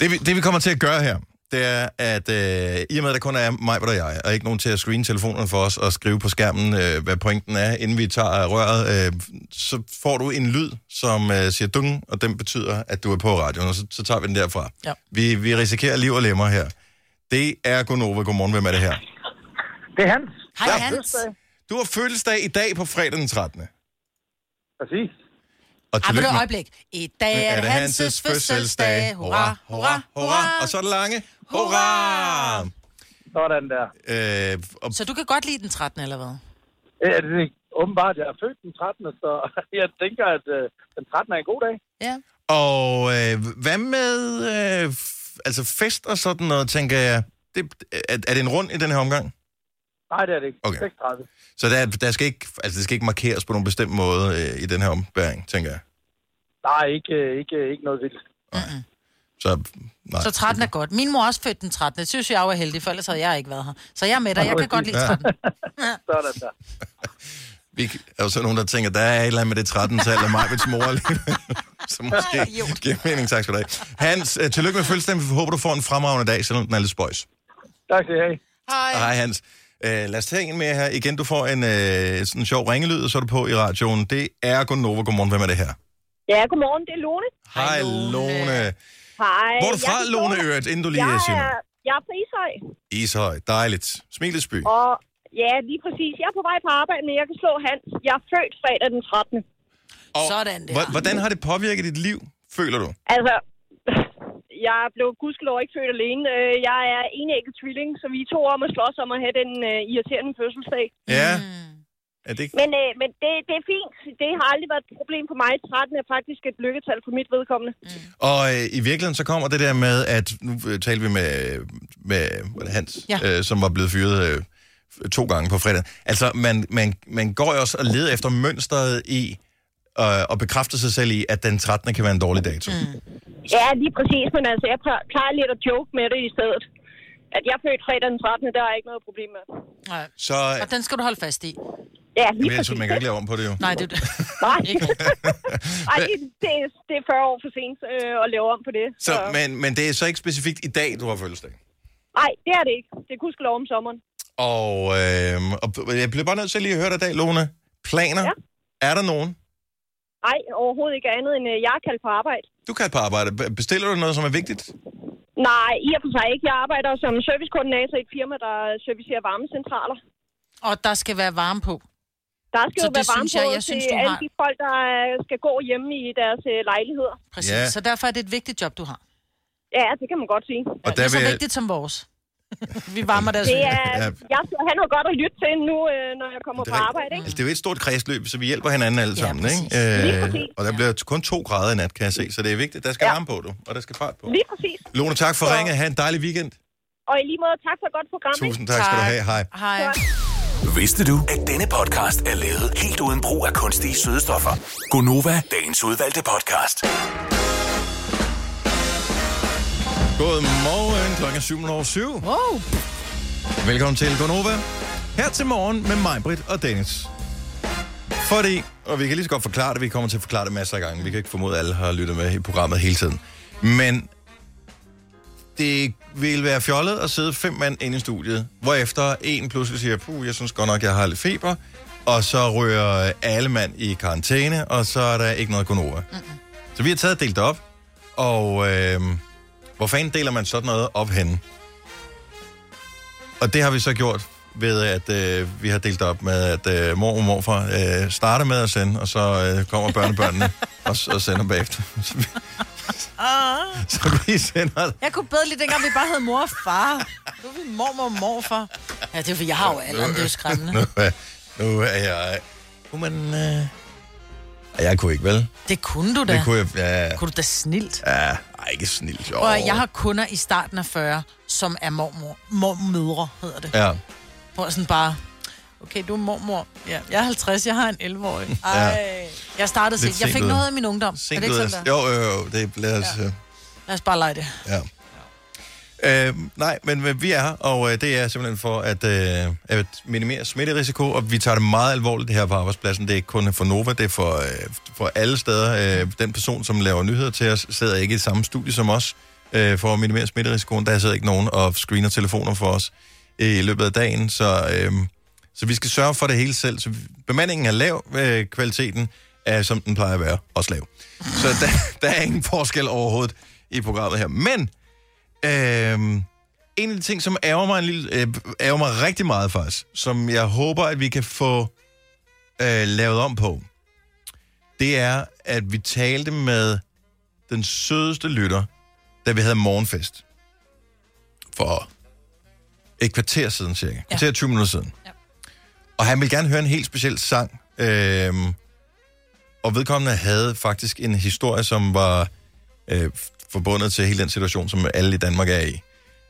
det, vi, det vi kommer til at gøre her, det er, at øh, i og med, at der kun er mig, hvad der jeg, og ikke nogen til at screene telefonerne for os og skrive på skærmen, øh, hvad pointen er, inden vi tager røret, øh, så får du en lyd, som øh, siger dung, og den betyder, at du er på radioen, og så, så tager vi den derfra. Ja. Vi, vi risikerer liv og lemmer her. Det er Gunova. Godmorgen, hvem er det her? Det er Hans. Hej, ja, Hans. Du har fødselsdag i dag på fredag den trettende Præcis. Og ah, men øjeblik. I dag er det Hanses fødselsdag. Hurra, hurra, hurra. Og så er det lange. Hurra! Sådan der. Øh, og... Så du kan godt lide den trettende eller hvad? Ja, det er åbenbart, jeg er født den trettende så jeg tænker, at øh, den trettende er en god dag. Ja. Og øh, hvad med øh, f- altså fest og sådan noget, tænker jeg? Det, er, er det en rund i den her omgang? Nej, det er det ikke. Okay. seks tredive Så der, der skal ikke, altså det skal ikke markeres på nogen bestemt måde øh, i den her ombæring, tænker jeg? Nej, ikke, ikke, ikke noget vildt. Mm-hmm. Så, nej. Så tretten er godt. Min mor er også født den trettende Det synes jeg jo er heldig, for ellers havde jeg ikke været her. Så jeg er med dig. Jeg kan godt lide tretten Ja. Sådan der. Vi er jo sådan nogen, der tænker, der er et eller andet med det tretten-tal af Majbritts mor alligevel. Så måske giver mening. Tak skal du have. Hans, øh, tillykke med fødselsdagen. Vi håber, du får en fremragende dag, selvom den er lidt spøjs. Tak skal I have. Hej. Hej, Hans. Uh, lad os tage en mere her. Igen, du får en, uh, sådan en sjov ringelyd, og så er du på i radioen. Det er Gunova. Godmorgen. Hvem er det her? Ja, godmorgen. Det er Lone. Hej, Lone. Hej. Hvor er du fra, Lone Øret, inden du lige jeg er Signe? Jeg er på Ishøj. Ishøj. Dejligt. Smilesby. Og, ja, lige præcis. Jeg er på vej på arbejde, men jeg kan slå Hans. Jeg er født fredag den trettende Og sådan der. Hvordan har det påvirket dit liv, føler du? Altså... Jeg blev gudskelov ikke født alene. Jeg er enægget tvilling, så vi er to om at slås om at have den uh, irriterende fødselsdag. Ja. Mm. Er det ikke... Men, uh, men det, det er fint. Det har aldrig været et problem for mig. tretten er faktisk et lykketal for mit vedkommende. Mm. Og øh, i virkeligheden så kommer det der med, at nu øh, talte vi med, med Hans, ja. øh, som var blevet fyret øh, to gange på fredag. Altså, man, man, man går jo også og leder efter mønstret i øh, og bekræfter sig selv i, at den trettende kan være en dårlig dato. Mm. Ja, lige præcis, men altså, jeg plejer lidt at joke med det i stedet. At jeg født fredag den trettende der er ikke noget problem med. Nej, så, og den skal du holde fast i. Ja, lige præcis. Men man kan ikke lave om på det jo. Nej, det er det. Nej, Ej, det, det, det er fyrre år for sent øh, at lave om på det. Så, så. Men, men det er så ikke specifikt i dag, du har fødselsdag? Nej, det er det ikke. Det kunne lov om sommeren. Og, øh, og jeg blev bare nødt til lige at høre dig i dag, Lone. Planer? Ja. Er der nogen? Nej, overhovedet ikke andet end, jeg er kaldt på arbejde. Du er kaldt på arbejde. Bestiller du noget, som er vigtigt? Nej, i og for sig ikke. Jeg arbejder som servicekoordinator i et firma, der servicerer varmecentraler. Og der skal være varme på? Der skal så jo være varme på jeg, jeg til synes, alle har... de folk, der skal gå hjemme i deres lejligheder. Præcis, ja. Så derfor er det et vigtigt job, du har? Ja, det kan man godt sige. Og ja, det er så vil... vigtigt som vores. Vi varmer deres øjne. Ja. Jeg skal have noget godt at lytte til nu, når jeg kommer på arbejde. Ikke? Altså, det er jo et stort kredsløb, så vi hjælper hinanden alle ja, sammen. Ikke? Øh, og der bliver kun to grader i nat, kan jeg se. Så det er vigtigt. Der skal varme ja. på, du. Og der skal fart på. Lige præcis. Lone, tak for så... ringet. Ha' en dejlig weekend. Og i lige måde, tak for et godt program. Tusind tak, tak skal du have. Hej. Hej. Vidste du, at denne podcast er lavet helt uden brug af kunstige sødestoffer? Gunova, dagens udvalgte podcast. God morgen, klokken er syv over syv Wow. Velkommen til Gunova. Her til morgen med Majbritt og Dennis. Fordi, og vi kan lige så godt forklare det, vi kommer til at forklare det masser af gange. Vi kan ikke formode, alle har lyttet med i programmet hele tiden. Men det vil være fjollet at sidde fem mand inde i studiet, hvorefter en pludselig siger, puh, jeg synes godt nok, jeg har lidt feber, og så rører alle mand i karantæne, og så er der ikke noget Gunova. Mm-hmm. Så vi har taget delt op, og... Øh, hvor fanden deler man sådan noget op henne? Og det har vi så gjort ved, at øh, vi har delt op med, at øh, mor og morfar øh, starter med at sende, og så øh, kommer børnebørnene og, og sender bagefter. så, vi, så vi sender... Jeg kunne bedre lide, dengang vi bare havde mor og far. Nu er vi mormor og morfar. Ja, det er fordi, jeg har jo alderen, det er jo skræmmende. Nu er, nu er jeg... Kunne man... Øh... Jeg kunne ikke, vel? Det kunne du da. Det kunne jeg, ja. Kunne du da snilt? Ja, ej, ikke snilt. Jo. Og jeg har kunder i starten af fyrre som er mormor. Mormødre hedder det. Ja. Hvor sådan bare, okay, du er mormor. Ja. Jeg er halvtreds jeg har en elleve-årig Ej, ja. Jeg startede sent. Jeg fik ud. noget af min ungdom. Sink er det ikke sådan der? Jo, jo, jo. Det, lad, os, ja. lad os bare lege det. Ja. Øh, nej, men vi er her, og øh, det er simpelthen for at, øh, at minimere smitterisiko, og vi tager det meget alvorligt det her på arbejdspladsen. Det er ikke kun for Nova, det er for, øh, for alle steder. Øh, den person, som laver nyheder til os, sidder ikke i samme studie som os. øh, for at minimere smitterisikoen. Der sidder ikke nogen og screener telefoner for os øh, i løbet af dagen, så, øh, så vi skal sørge for det hele selv. Så bemandingen er lav, øh, kvaliteten er, som den plejer at være, også lav. Så der, der er ingen forskel overhovedet i programmet her. Men øh, en af de ting, som ærger mig, en lille, øh, ærger mig rigtig meget faktisk, som jeg håber, at vi kan få øh, lavet om på, det er, at vi talte med den sødeste lytter, da vi havde morgenfest. For et kvarter siden cirka. Ja. Kvarter tyve minutter siden. Ja. Og han ville gerne høre en helt speciel sang. Øh, og vedkommende havde faktisk en historie, som var øh, forbundet til hele den situation, som alle i Danmark er i.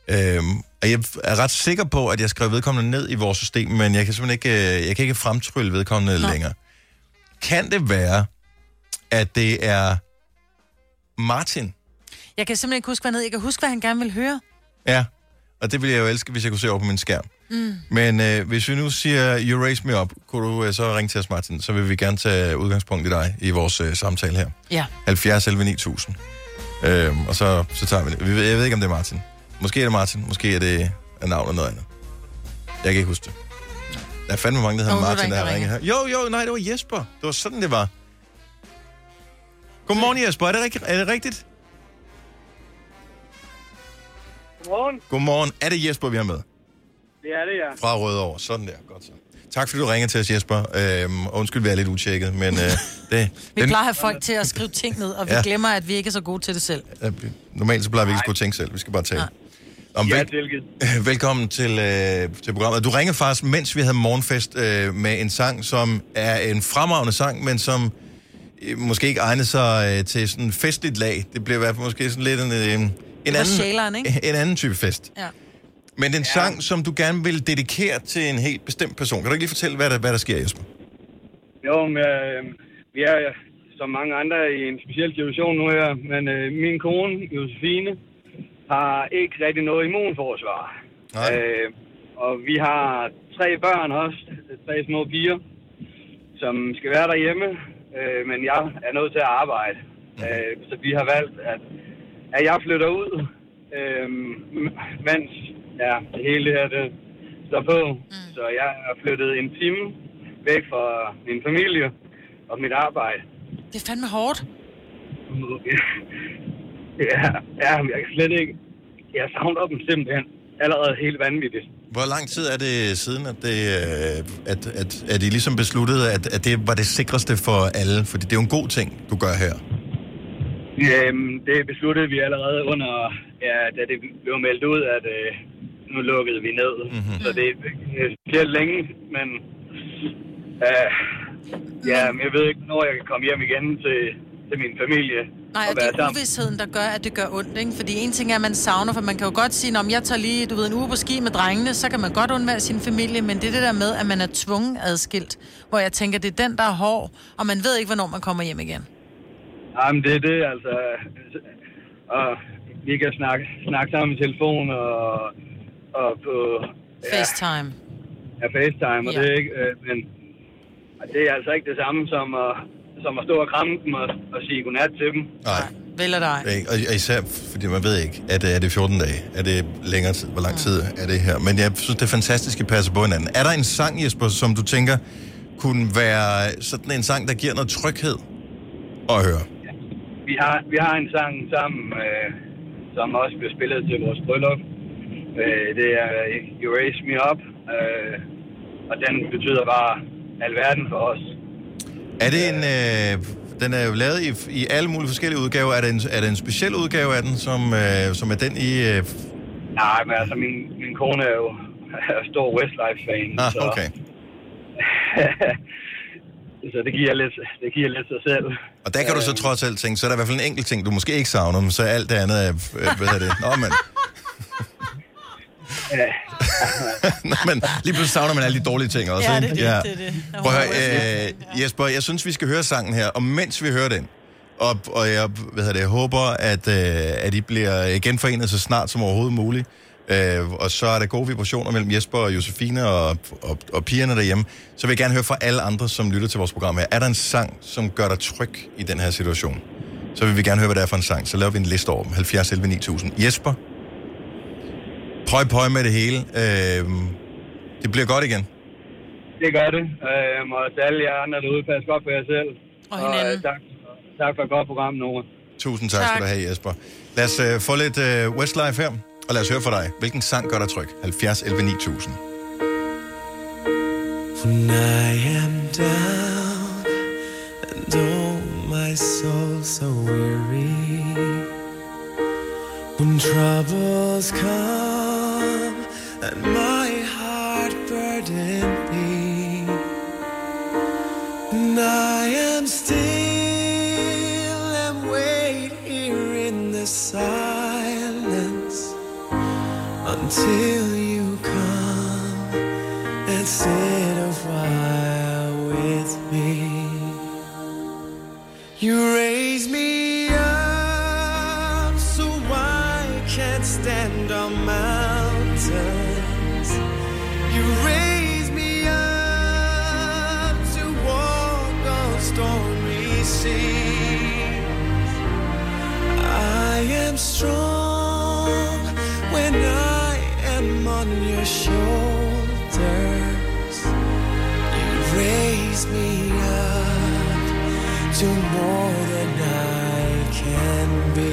Øh, og jeg er ret sikker på, at jeg skrev vedkommende ned i vores system, men jeg kan simpelthen ikke, jeg kan ikke fremtrylle vedkommende Nå. længere. Kan det være, at det er Martin? Jeg kan simpelthen ikke huske, hvad han hed. Jeg kan huske, hvad han gerne vil høre. Ja, og det ville jeg jo elske, hvis jeg kunne se over på min skærm. Mm. Men øh, hvis vi nu siger, you raise me up, kunne du øh, så ringe til os, Martin? Så vil vi gerne tage udgangspunkt i dig i vores øh, samtale her. Ja. halvfjerds elleve ni tusind. Øhm, og så, så tager vi det. Jeg ved ikke, om det er Martin. Måske er det Martin. Måske er det et navn eller noget andet. Jeg kan ikke huske det. Der er fandme mange, der hedder oh, Martin, der har ringet her. Jo, jo, nej, det var Jesper. Det var sådan, det var. Godmorgen, Jesper. Er det, rigt- er det rigtigt? Godmorgen. Godmorgen. Er det Jesper, vi har med? Det er det, ja. Fra Rødovre. Sådan der. Godt så. Tak, fordi du ringer til os, Jesper. Øhm, undskyld, vi er lidt utjekket, men... Øh, det, vi den... plejer at have folk til at skrive ting ned, og vi ja. glemmer, at vi ikke er så gode til det selv. Normalt så plejer vi ikke at skulle tænke selv. Vi skal bare tale. Nej. Om, ja, vel, velkommen til, øh, til programmet. Du ringede faktisk, mens vi havde morgenfest, øh, med en sang, som er en fremragende sang, men som øh, måske ikke egner sig øh, til sådan en festligt lag. Det bliver i hvert fald måske sådan lidt en, øh, en, anden, Sjælland, ikke? en anden type fest. Ja. Men en ja. sang, som du gerne vil dedikere til en helt bestemt person. Kan du ikke lige fortælle, hvad der, hvad der sker, Jesper? Jo, men, øh, vi er som mange andre i en speciel situation nu her, men øh, min kone, Josefine, har ikke rigtig noget immunforsvar. Øh, og vi har tre børn også, tre små piger, som skal være derhjemme, øh, men jeg er nødt til at arbejde. Mm. Øh, så vi har valgt, at, at jeg flytter ud, øh, mens ja, det hele det her det står på. Mm. Så jeg har flyttet en time væk fra min familie og mit arbejde. Det er fandme hårdt. Ja, ja, jeg kan slet ikke. Jeg savner dem simpelthen allerede helt vanvittigt. Hvor lang tid er det siden, at, det, at, at, at I ligesom besluttede, at, at det var det sikreste for alle? Fordi det er jo en god ting, du gør her. Jamen, det besluttede vi allerede under, ja, da det blev meldt ud, at øh, nu lukkede vi ned. Mm-hmm. Så det er helt længe, men øh, ja, jeg ved ikke, når jeg kan komme hjem igen til, til min familie. Nej, og det er uvidsheden, der gør, at det gør ondt, ikke? Fordi en ting er, at man savner, for man kan jo godt sige, om jeg tager lige, du ved, en uge på ski med drengene, så kan man godt undvære sin familie, men det er det der med, at man er tvungen adskilt, hvor jeg tænker, det er den, der er hård, og man ved ikke, hvornår man kommer hjem igen. Jamen, det er det, altså. Og vi kan snakke, snakke sammen i telefon og, og på... Ja, FaceTime. Ja, FaceTime, og ja. det er ikke... Men det er altså ikke det samme som at... som at stå og kramme dem og, og sige godnat til dem. Nej. Vel og dig. Og især, fordi man ved ikke, er det, er det fjorten dage? Er det længere tid? Hvor lang tid er det her? Men jeg synes, det er fantastisk, at passe på hinanden. Er der en sang, Jesper, som du tænker kunne være sådan en sang, der giver noget tryghed at høre? Ja. Vi har, vi har en sang sammen, øh, som også bliver spillet til vores bryllup. Øh, det er You Raise Me Up, øh, og den betyder bare alverden for os. Er det en, øh, den er jo lavet i, i alle mulige forskellige udgaver. Er det en, er det en speciel udgave af den, som, øh, som er den i... Øh... Nej, men altså, min, min kone er jo er stor Westlife-fan. Ah, så... okay. så det giver, lidt, det giver lidt sig selv. Og der kan du så trods alt tænke, så er der i hvert fald en enkelt ting, du måske ikke savner, men så alt det andet er... Øh, hvad er det? Nå, men... Ja. Nå, men lige pludselig savner man alle de dårlige ting også. Ja, det er det. Ja. det, er det. Prøv at høre, øh, Jesper, jeg synes, vi skal høre sangen her, og mens vi hører den, og, og jeg, hvad det, jeg håber, at, øh, at I bliver genforenet så snart som overhovedet muligt, øh, og så er der gode vibrationer mellem Jesper og Josefine og, og, og pigerne derhjemme, så vil jeg gerne høre fra alle andre, som lytter til vores program her. Er der en sang, som gør dig tryg i den her situation? så vil vi gerne høre, hvad det er for en sang. Så laver vi en liste over dem. halvfjerds elleve ni tusind. Jesper, prøv prøv med det hele. Øh, det bliver godt igen. Det gør det. Øh, og til alle jer andre derude, pas godt på jer selv. Og hinanden. Og tak, tak for et godt program, Nora. Tusind tak, tak skal du have, Jesper. Lad os øh, få lidt øh, Westlife her, og lad os høre for dig. Hvilken sang gør dig tryg? halvfjerds elleve ni tusind. When I am down, and oh my soul so weary, when troubles come, and my heart burden be, and I am still and wait here in the silence until you come and sit a while with me. You raise me up so I can't stand on mountains. You raise me up to walk on stormy seas. I am strong when I am on your shoulders. You raise me up to more than I can be.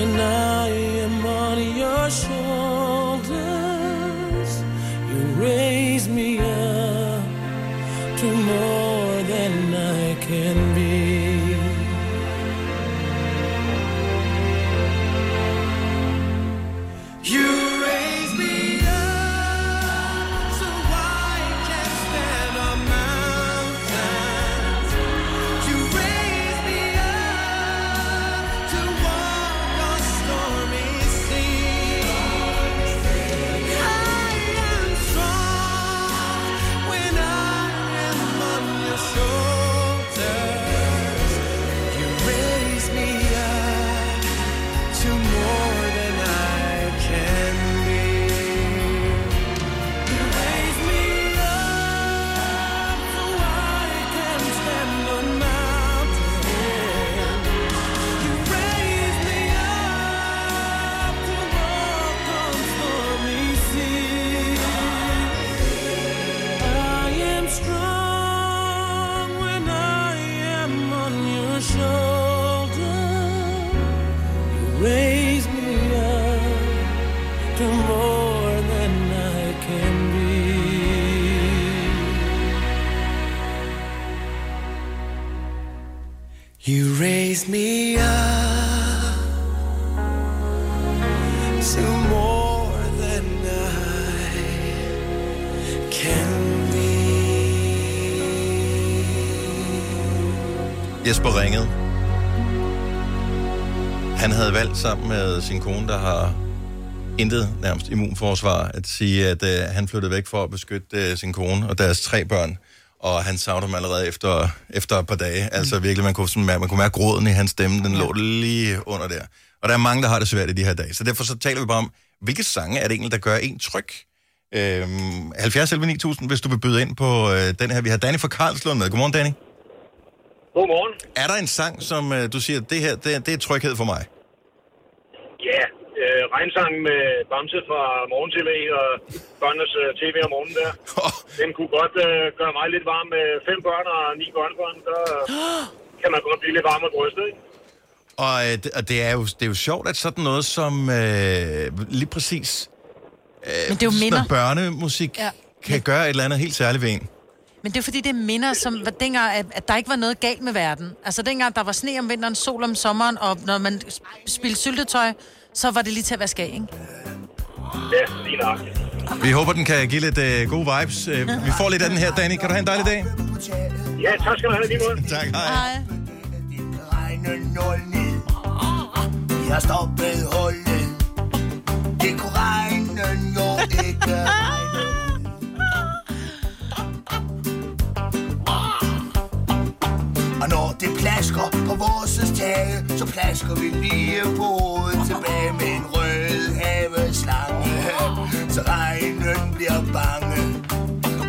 When I am on your shoulders, you raise me up to more than I can be. You. Jesper ringede. Han havde valgt sammen med sin kone, der har intet nærmest immunforsvar, at sige, at øh, han flyttede væk for at beskytte øh, sin kone og deres tre børn. Og han savner dem allerede efter, efter et par dage. Altså virkelig, man kunne, sådan, man kunne mærke gråden i hans stemme. Den lå lige under der. Og der er mange, der har det svært i de her dage. Så derfor så taler vi bare om, hvilke sange er det egentlig, der gør en tryg? Øhm, halvfjerds elleve ni tusind, hvis du vil byde ind på øh, den her. Vi har Danny fra Karlslund med. Godmorgen, Danny. Godmorgen. Er der en sang, som uh, du siger, det her, det, det er tryghed for mig? Ja, yeah, øh, regnsangen med Bamse fra morgen-tv og børnenes uh, tv om morgenen der. Oh. Den kunne godt uh, gøre mig lidt varm med fem børn og ni børnebørn. Der oh. kan man godt blive lidt varm og brystet, ikke? Og, og det, er jo, det er jo sjovt, at sådan noget som øh, lige præcis Men det er jo minder. Når børnemusik ja. kan gøre et eller andet helt særligt ved en. Men det er fordi, det er minder, som dengang, at der ikke var noget galt med verden. Altså dengang, der var sne om vinteren, sol om sommeren, og når man spildte syltetøj, så var det lige til at være skæg, ikke? Ja, lige nok. Vi håber, den kan give lidt øh, gode vibes. Vi får lidt af den her, Danny. Kan du have en dejlig dag? Ja, tak skal du have lige måde. Tak, hej. Hej. Vi har stoppet hullet. Det kunne regne, jo ikke regne. Og når det plasker på vores tage, så plasker vi lige på hovedet tilbage med en rød haveslange. Så regnen bliver bange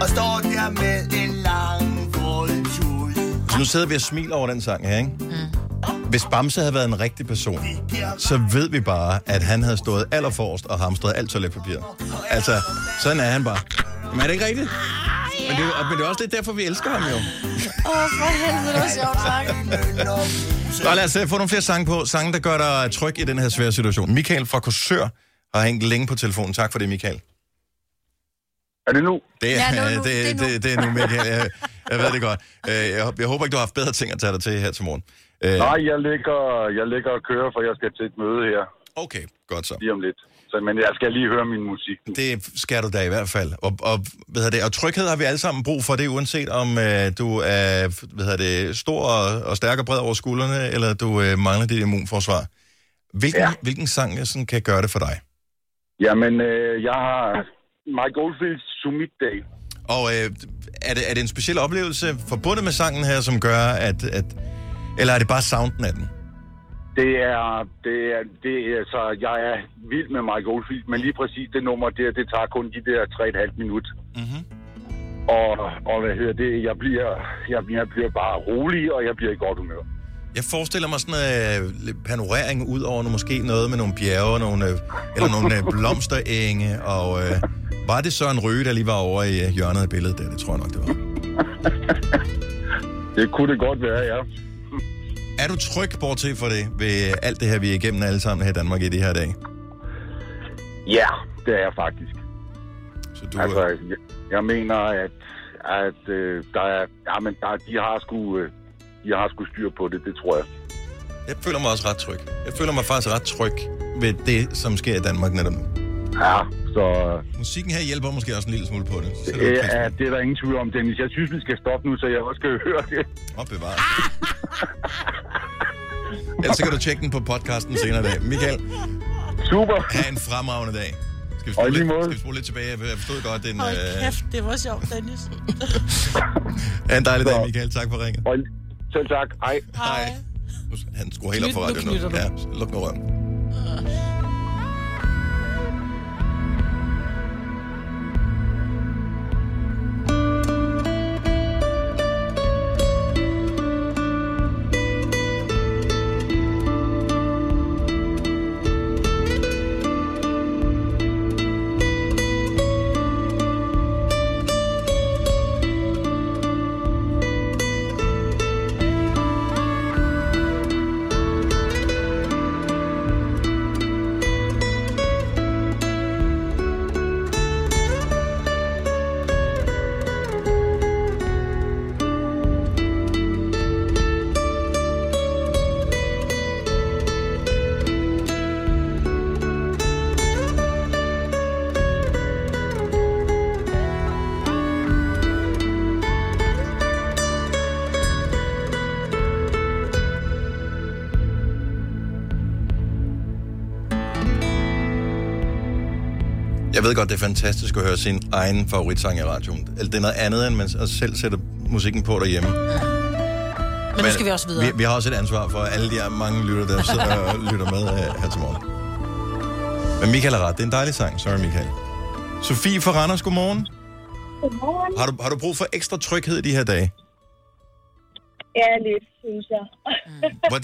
og står der med en lang fodtud. Så nu sidder vi og smiler over den sang her, ikke? Mm. Hvis Bamse havde været en rigtig person, så ved vi bare, at han havde stået allerforrest og hamstret alt toiletpapir. Altså, sådan er han bare. Men er det ikke rigtigt? Men det, men det er også lidt derfor, vi elsker ham jo. Åh, oh, for helvede, det var sjovt sang. Nå, lad os få nogle flere sange på. Sange, der gør dig tryg i den her svære situation. Michael fra Korsør har hængt længe på telefonen. Tak for det, Michael. Er det nu? Det er, ja, nu, nu. Det, det, det, det er nu, Michael. Jeg, jeg ved det godt. Jeg, jeg håber ikke, du har haft bedre ting at tage dig til her til morgen. Nej, jeg ligger, jeg ligger og kører, for jeg skal til et møde her. Okay, godt så. Lige om lidt. Så, men jeg skal lige høre min musik. Det skal du da i hvert fald. Og, og, hvad det, og tryghed har vi alle sammen brug for det, uanset om øh, du er hvad det, stor og, og stærk og bred over skuldrene, eller du øh, mangler dit immunforsvar. Hvilken, ja. hvilken sang sådan, kan gøre det for dig? Jamen, øh, jeg har Mike Oldfields Summit Day. Og øh, er, det, er det en speciel oplevelse forbundet med sangen her, som gør, at... at eller er det bare sounden af den? Det er, det er, det er, så jeg er vild med Michael Oldfield, men lige præcis det nummer der, det tager kun de der tre og et halvt minut. Mm-hmm. Og, og hvad hedder det, jeg bliver, jeg bliver, jeg bliver bare rolig, og jeg bliver i godt humør. Jeg forestiller mig sådan en øh, panorering ud over noget, måske noget med nogle bjerge, nogle, øh, eller nogle øh, blomsterenge, og øh, var det så en røge, der lige var over i hjørnet af billedet der? Det tror jeg nok, det var. Det kunne det godt være, ja. Er du tryg, bortset for det, ved alt det her, vi er igennem alle sammen her i Danmark i de her dage? Ja, det er jeg faktisk. Så du altså, jeg, jeg mener, at, at øh, der er, ja, men der, de, har sgu, øh, de har sgu styr på det, det tror jeg. Jeg føler mig også ret tryg. Jeg føler mig faktisk ret tryg ved det, som sker i Danmark netop nu. Ja, så... Musikken her hjælper måske også en lille smule på det. Så det er, ja, det er der ingen tvivl om, Dennis. Jeg synes, vi skal stoppe nu, så jeg også skal høre det. Og bevare. Ellers så kan du tjekke den på podcasten senere i dag. Michael, super. Ha' en fremragende dag. Skal vi spole, lidt, skal vi spole lidt tilbage? Jeg forstod godt den... Hold øh... kæft, det var sjovt, Dennis. Ha' en dejlig så. dag, Michael. Tak for ringet. Hold. Selv tak. Hej. Hej. Han skruer helt op for radioen nu. Ja, luk nu røven. Jeg ved godt, det er fantastisk at høre sin egen favoritsang i radioen. Eller det er noget andet, end man selv sætter musikken på derhjemme. Ja. Men, Men nu skal vi også videre. Vi, vi har også et ansvar for alle de her mange lytter, der sidder og lytter med her til morgen. Men Michael er ret. Det er en dejlig sang. Sorry, Michael. Sofie fra Randers, godmorgen. Godmorgen. Har du, har du brug for ekstra tryghed i de her dage? Ja, lidt, synes jeg.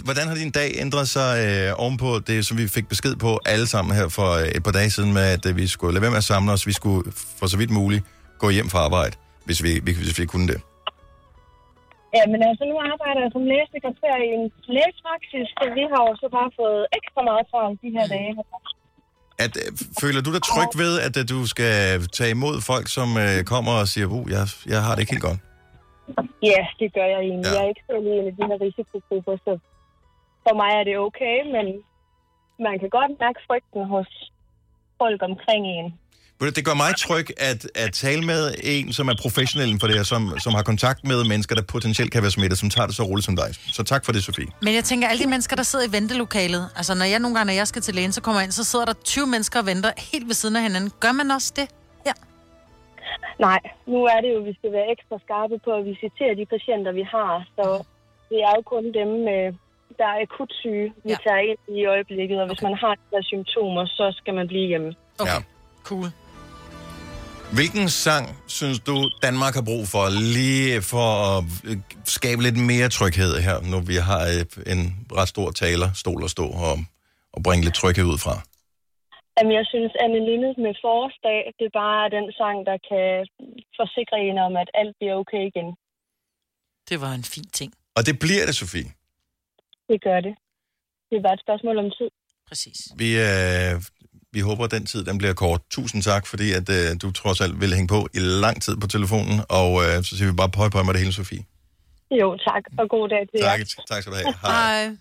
Hvordan har din dag ændret sig øh, ovenpå det, som vi fik besked på alle sammen her for øh, et par dage siden med, at øh, vi skulle lade være med at samle os, vi skulle for så vidt muligt gå hjem fra arbejde, hvis vi, hvis vi kunne det? Ja, men altså nu arbejder jeg som lægesekretær i en lægepraksis, så vi har jo så bare fået ekstra meget fra de her dage. At, føler du dig tryg ved, at, at du skal tage imod folk, som øh, kommer og siger, uh, jeg, jeg har det ikke helt godt? Ja, det gør jeg egentlig. Ja. Jeg er ikke selv i en af de her risikogrupper, så for mig er det okay, men man kan godt mærke frygten hos folk omkring en. Det gør mig tryg at, at tale med en, som er professionel for det her, som, som har kontakt med mennesker, der potentielt kan være smittet, som tager det så roligt som dig. Så tak for det, Sofie. Men jeg tænker, alle de mennesker, der sidder i ventelokalet, altså når jeg nogle gange, når jeg skal til lægen, så kommer jeg ind, så sidder der tyve mennesker og venter helt ved siden af hinanden. Gør man også det? Ja. Nej, nu er det jo, vi skal være ekstra skarpe på at visitere de patienter, vi har. Så det er jo kun dem, der er akut syge, vi ja. tager ind i øjeblikket, og okay. hvis man har de der symptomer, så skal man blive hjemme. Okay, ja. Cool. Hvilken sang synes du, Danmark har brug for, lige for at skabe lidt mere tryghed her, når vi har en ret stor taler, stol og stå, og, og bringe lidt tryghed ud fra? Jamen, jeg synes, Anne Linnet med forårsdag, det er bare den sang, der kan forsikre en om, at alt bliver okay igen. Det var en fin ting. Og det bliver det, Sofie? Det gør det. Det er bare et spørgsmål om tid. Præcis. Vi er... Øh... Vi håber, at den tid den bliver kort. Tusind tak, fordi at, øh, du trods alt ville hænge på i lang tid på telefonen. Og øh, så siger vi bare pøj pøj med det hele, Sofie. Jo, tak. Og god dag til jer. Tak, tak skal du have. Hej. Hej.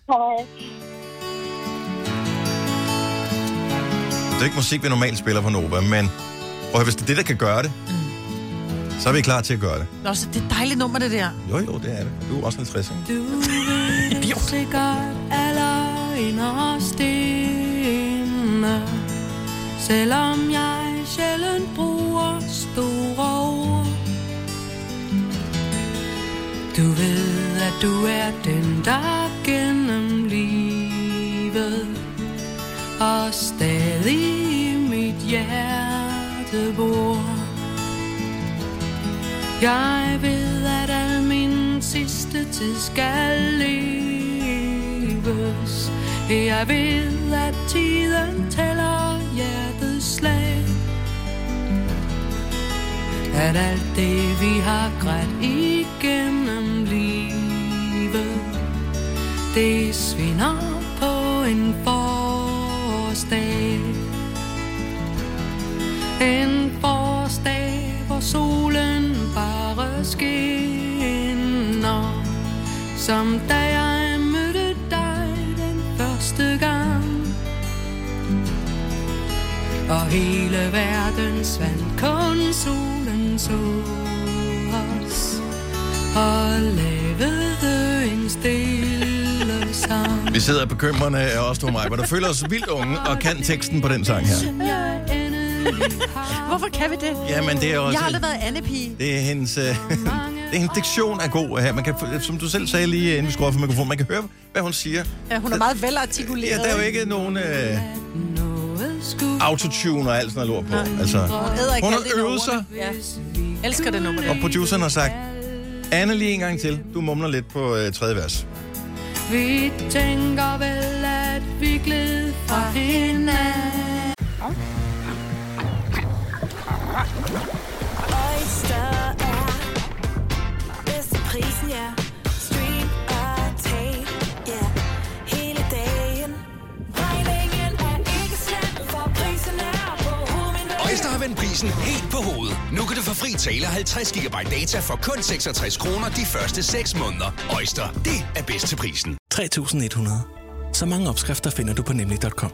Det er ikke musik, vi normalt spiller på Nova, men og hvis det er det, der kan gøre det, mm. så er vi klar til at gøre det. Nå, så det er et dejligt nummer, det der. Jo, jo, det er det. Du er også halvtreds, ikke? Du vil sikkert allerede stene. Selvom jeg sjældent bruger store ord. Du ved, at du er den, der gennem livet og stadig i mit hjerte bor. Jeg ved, at al min sidste tid skal leves. Jeg ved, at tiden tæller hjertets slag. At alt det, vi har grædt igennem livet, det svinder på en forårsdag. En forårsdag, hvor solen bare skinner, som da jeg mødte dig den første gang. Og hele verden svandt kun solen så os og lavede en stille sang. Vi sidder bekymrende af os to mig, hvor der føler os vildt unge og kan teksten på den sang her. Hvorfor kan vi det? Jamen, det er også... Jeg har aldrig været andepige. Det er hendes... Hendes diktion er god her. Man kan, som du selv sagde lige inden vi skruer for mikrofonen, man kan høre, hvad hun siger. Ja, hun er meget velartikuleret. Ja, der er jo ikke nogen... Øh... autotune og alt sådan noget lort på. Altså, hun har øvet sig. Ja. Elsker det nummer. Og produceren har sagt, Anne lige en gang til, du mumler lidt på øh, tredje vers. Vi tænker vel, at vi glæder fra hinanden. Oyster er bedste prisen, ja. Oyster har vendt prisen helt på hovedet. Nu kan du få fri tale halvtreds gigabyte data for kun seksogtres kroner de første seks måneder. Oyster, det er bedst til prisen. tre tusind et hundrede. Så mange opskrifter finder du på nemlig punktum com.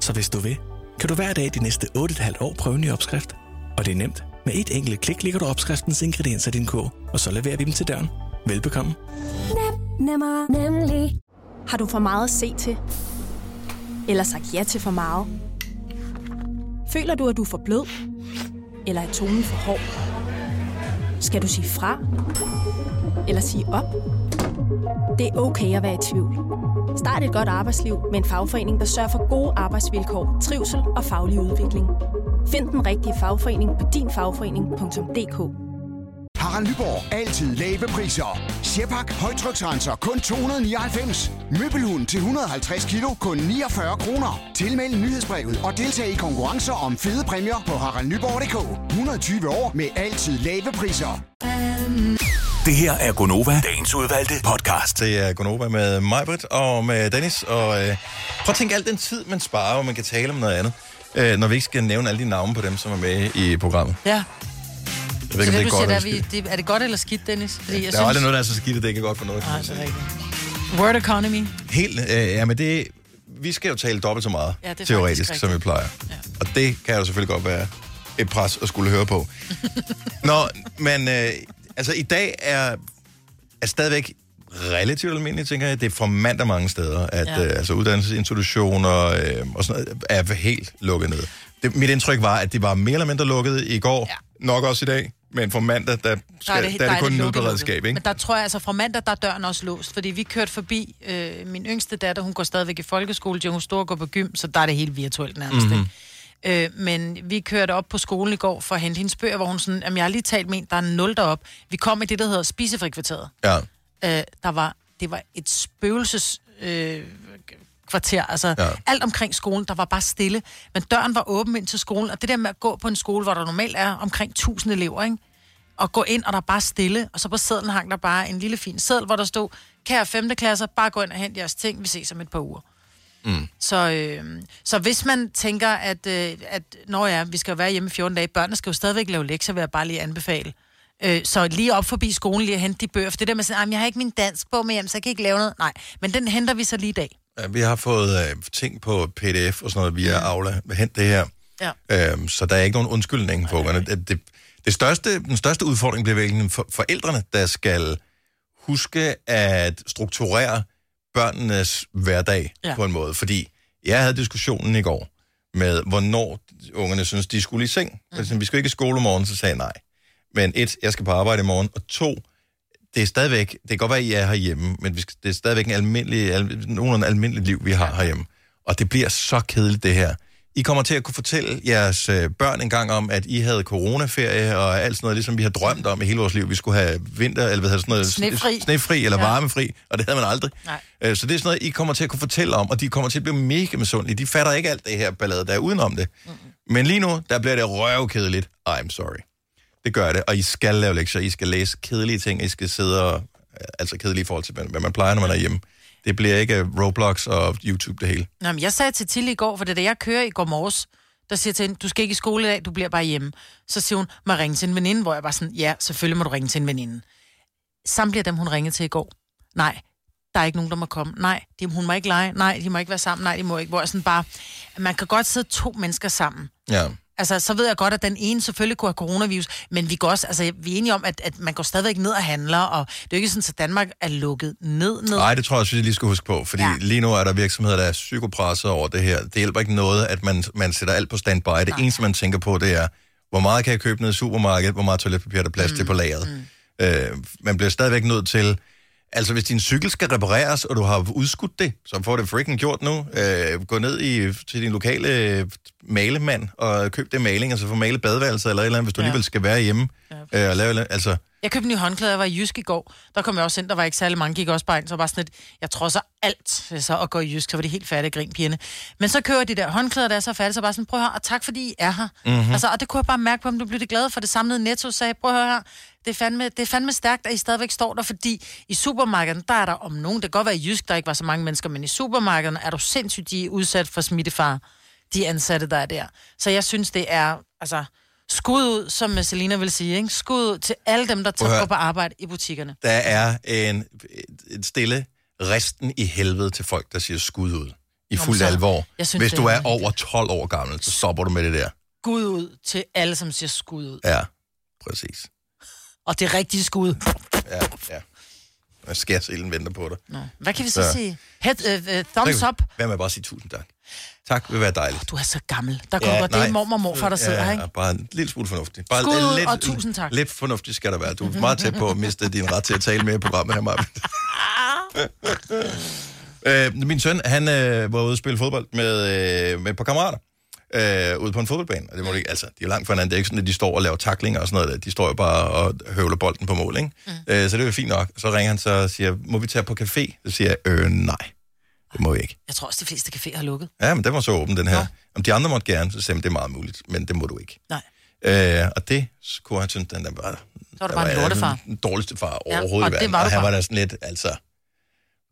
Så hvis du vil, kan du hver dag de næste otte komma fem år prøve en ny opskrift. Og det er nemt. Med et enkelt klik ligger du opskriftens ingredienser i din kog, og så leverer vi dem til døren. Velbekomme. Nem, nemmer, nemlig. Har du for meget at se til? Eller sagt ja til for meget? Føler du, at du er for blød? Eller er tonen for hård? Skal du sige fra? Eller sige op? Det er okay at være i tvivl. Start et godt arbejdsliv med en fagforening, der sørger for gode arbejdsvilkår, trivsel og faglig udvikling. Find den rigtige fagforening på din fagforening punktum d k. Harald Nyborg. Altid lave priser. Sjehpak højtryksrenser kun to hundrede nioghalvfems. Møbelhund til et hundrede og halvtreds kilo kun niogfyrre kroner. Tilmeld nyhedsbrevet og deltag i konkurrencer om fede præmier på harald nyborg punktum d k. et hundrede og tyve år med altid lave priser. Det her er Gunova, dagens udvalgte podcast. Det er Gunova med Majbritt og med Dennis. Og øh, prøv at tænke alt den tid, man sparer, og man kan tale om noget andet. øh, når vi ikke skal nævne alle de navne på dem, som er med i programmet. Ja. Jeg ved, så det, det er, godt, siger, er, vi, det, er det godt eller skidt, Dennis? Fordi ja, jeg der synes... er aldrig noget, der er så skidt, at det ikke er godt for noget. Nej, det er rigtigt. Word economy. Helt, øh, ja, men det... Vi skal jo tale dobbelt så meget, ja, teoretisk, som vi plejer. Ja. Og det kan jo selvfølgelig godt være et pres at skulle høre på. Nå, men øh, altså i dag er, er stadigvæk relativt almindeligt, tænker jeg. Det er fra mandag mange steder, at ja. øh, altså uddannelsesinstitutioner øh, og sådan noget er helt lukket ned. Det, mit indtryk var, at det var mere eller mindre lukket i går, ja. Nok også i dag. Men fra mandag, der, skal, der er det, der er det kun nødberedskab, ikke? Men der tror jeg, altså fra mandag, der er døren også låst. Fordi vi kørte forbi øh, min yngste datter, hun går stadigvæk i folkeskole, hun står og går på gym, så der er det helt virtuelt nærmest, mm-hmm. øh, Men vi kørte op på skolen i går for at hente hendes bøger, hvor hun sådan, jamen jeg har lige talt med en, der er nul derop. Vi kom i det, der hedder spisefrikvarteret. Ja. Øh, der var, det var et spøgelses... Øh, kvarter, altså ja. Alt omkring skolen, der var bare stille, men døren var åben ind til skolen, og det der med at gå på en skole, hvor der normalt er omkring tusind elever, ikke? Og gå ind, og der er bare stille, og så på sedlen hang der bare en lille fin seddel, hvor der stod, kære femte klasser, bare gå ind og hent jeres ting, vi ses om et par uger. Mm. Så, øh, så hvis man tænker, at, øh, at når ja, vi skal være hjemme fjorten dage, børnene skal jo stadigvæk lave lektier, vil jeg bare lige anbefale. Så lige op forbi skolen, lige at hente de bøger. For det der med sådan, jeg har ikke min dansk på med hjem, så jeg kan ikke lave noget. Nej, men den henter vi så lige i dag. Ja, vi har fået øh, ting på P D F og sådan noget via mm. Aula. Hent det her. Ja. Øhm, så der er ikke nogen undskyldning på. Okay. Det, det største, den største udfordring bliver virkelig for forældrene, der skal huske at strukturere børnenes hverdag, ja. På en måde. Fordi jeg havde diskussionen i går med, hvornår ungerne synes, de skulle i seng. Mm. Altså, vi skulle ikke i skole om morgenen, så sagde nej. Men et, jeg skal på arbejde i morgen, og to, det er stadigvæk, det kan godt være, at I er herhjemme, men vi skal, det er stadigvæk en almindelig, al, nogenlunde almindelig liv, vi har herhjemme. Og det bliver så kedeligt, det her. I kommer til at kunne fortælle jeres børn engang om, at I havde coronaferie og alt sådan noget, ligesom vi har drømt om i hele vores liv. Vi skulle have vinter, eller hvad hedder sådan noget? Snefri. Snefri eller ja. Varmefri, og det havde man aldrig. Nej. Så det er sådan noget, I kommer til at kunne fortælle om, og de kommer til at blive mega misundelige. De fatter ikke alt det her ballade, der er udenom det. Mm-hmm. Men lige nu, der bliver det røvkedeligt. I'm sorry. Det gør det, og I skal lave lektier, I skal læse kedelige ting, I skal sidde og... Altså kedelige i forhold til, hvad man plejer, når man er hjemme. Det bliver ikke Roblox og YouTube det hele. Nå, men jeg sagde til Tilly i går, for det da jeg kører i går morges, der siger til hende, du skal ikke i skole i dag, du bliver bare hjemme. Så siger hun, må ringe til en veninde, hvor jeg bare sådan, ja, selvfølgelig må du ringe til en veninde. Samtlige af dem, hun ringede til i går. Nej, der er ikke nogen, der må komme. Nej, de, hun må ikke lege. Nej, de må ikke være sammen. Nej, de må ikke. Hvor jeg sådan bare... Man kan godt sidde to mennesker sammen. Ja. Altså, så ved jeg godt, at den ene selvfølgelig kunne have coronavirus, men vi går også, altså, vi er enige om, at, at man går stadigvæk ned og handler, og det er ikke sådan, at Danmark er lukket ned. ned. Nej, det tror jeg også, vi lige skal huske på, fordi ja. Lige nu er der virksomheder, der er psykopresset over det her. Det hjælper ikke noget, at man, man sætter alt på standby. Det nej. Eneste, man tænker på, det er, hvor meget kan jeg købe ned i supermarkedet, hvor meget toiletpapir der plads mm. til på lageret. Mm. Øh, man bliver stadigvæk nødt til... Altså, hvis din cykel skal repareres, og du har udskudt det, så får det freaking gjort nu. Øh, gå ned i, til din lokale malemand og køb det maling, altså få malet badeværelset eller et eller andet, hvis du ja. Alligevel skal være hjemme. Ja, øh, og lave, altså. Jeg købte en ny håndklæder, jeg var i Jysk i går. Der kom jeg også ind, der var ikke særlig mange, gik også bare ind, så var sådan et, jeg trodser alt så at gå i Jysk, så var det helt færdigt, grin pigerne. Men så kører de der håndklæder, der er så færdigt, så bare sådan, prøv at høre, og tak fordi I er her. Mm-hmm. Altså, og det kunne jeg bare mærke på, om du blev det glade for det samlede Netto, sagde, prøv at høre her. Det er, fandme, det er fandme stærkt, at I stadigvæk står der, fordi i supermarkederne, der er der om nogen, det kan godt være i Jysk, der ikke var så mange mennesker, men i supermarkederne er du sindssygt, de er udsat for smittefare, de ansatte, der er der. Så jeg synes, det er, altså, skud ud, som Celina vil sige, ikke? Skud ud til alle dem, der tager på arbejde i butikkerne. Der er en, en stille resten i helvede til folk, der siger skud ud i fuld alvor. Synes, hvis du er, er over tolv år gammel, så stopper du med det der. Skud ud til alle, som siger skud ud. Ja, præcis. Og det rigtige skud. Ja, ja. Og skærsilden venter på dig. Nå. Hvad kan vi så, så sige? Head, uh, thumbs up. Hvad med bare sige tusind tak? Tak, vil være dejligt. Oh, du er så gammel. Der går ja, godt, det er mormor og morfar, der sidder her, ikke? Ja, bare en lille smule fornuftig. Bare skud lidt, og tusind tak. Lidt fornuftig skal der være. Du er meget tæt på at miste din ret til at tale med i programmet her, Majbritt. øh, min søn, han øh, var ude at spille fodbold med, øh, med et par kammerater. Øh, ude på en fodboldbane, og det må ikke, altså, det er langt fra hinanden, det er ikke sådan, at de står og laver tacklinger og sådan noget, de står jo bare og høvler bolden på mål, ikke? Mm. Øh, så det er jo fint nok. Så ringer han så og siger, må vi tage på café? Så siger jeg, øh, nej, det må vi ikke. Jeg tror også, de fleste caféer har lukket. Ja, men den var så åben, den her. Ja. Om de andre måtte gerne, så sagde jeg, det er meget muligt, men det må du ikke. Nej. Øh, og det kunne han synes, den der var... Så var det bare en lortefar. Den dårligste far overhovedet, ja, og, det var og han var der sådan lidt, altså,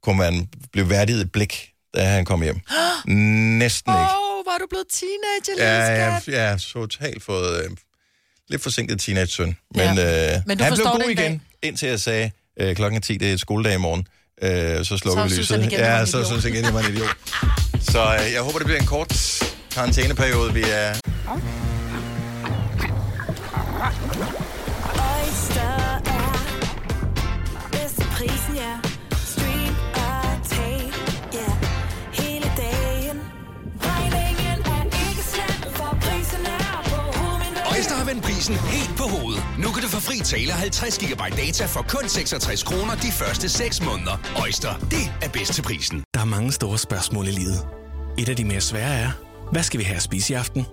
kunne man blive værdiget et blik, da han kom hjem. Næsten ikke. var du blevet teenager? Ja, jeg, jeg har totalt fået øh, lidt forsinket teenage-søn. Men, ja. øh, men han blev god igen, indtil jeg sagde, øh, klokken ti, det er skoledag i morgen. Øh, så slukker vi lyset. Ja, så synes jeg igen, jeg var en idiot. Så øh, jeg håber, det bliver en kort karantæneperiode, vi er... Oyster er bedst til prisen, ja. Stream og tag, ja. Hele dagen. Regningen er ikke slem, for prisen er på hovedet. Oyster har vendt prisen helt på hovedet. Nu kan du få fri tale og halvtreds gigabyte data for kun seksogtres kroner de første seks måneder. Oyster, det er bedst til prisen. Der er mange store spørgsmål i livet. Et af de mere svære er, hvad skal vi have at spise i aften?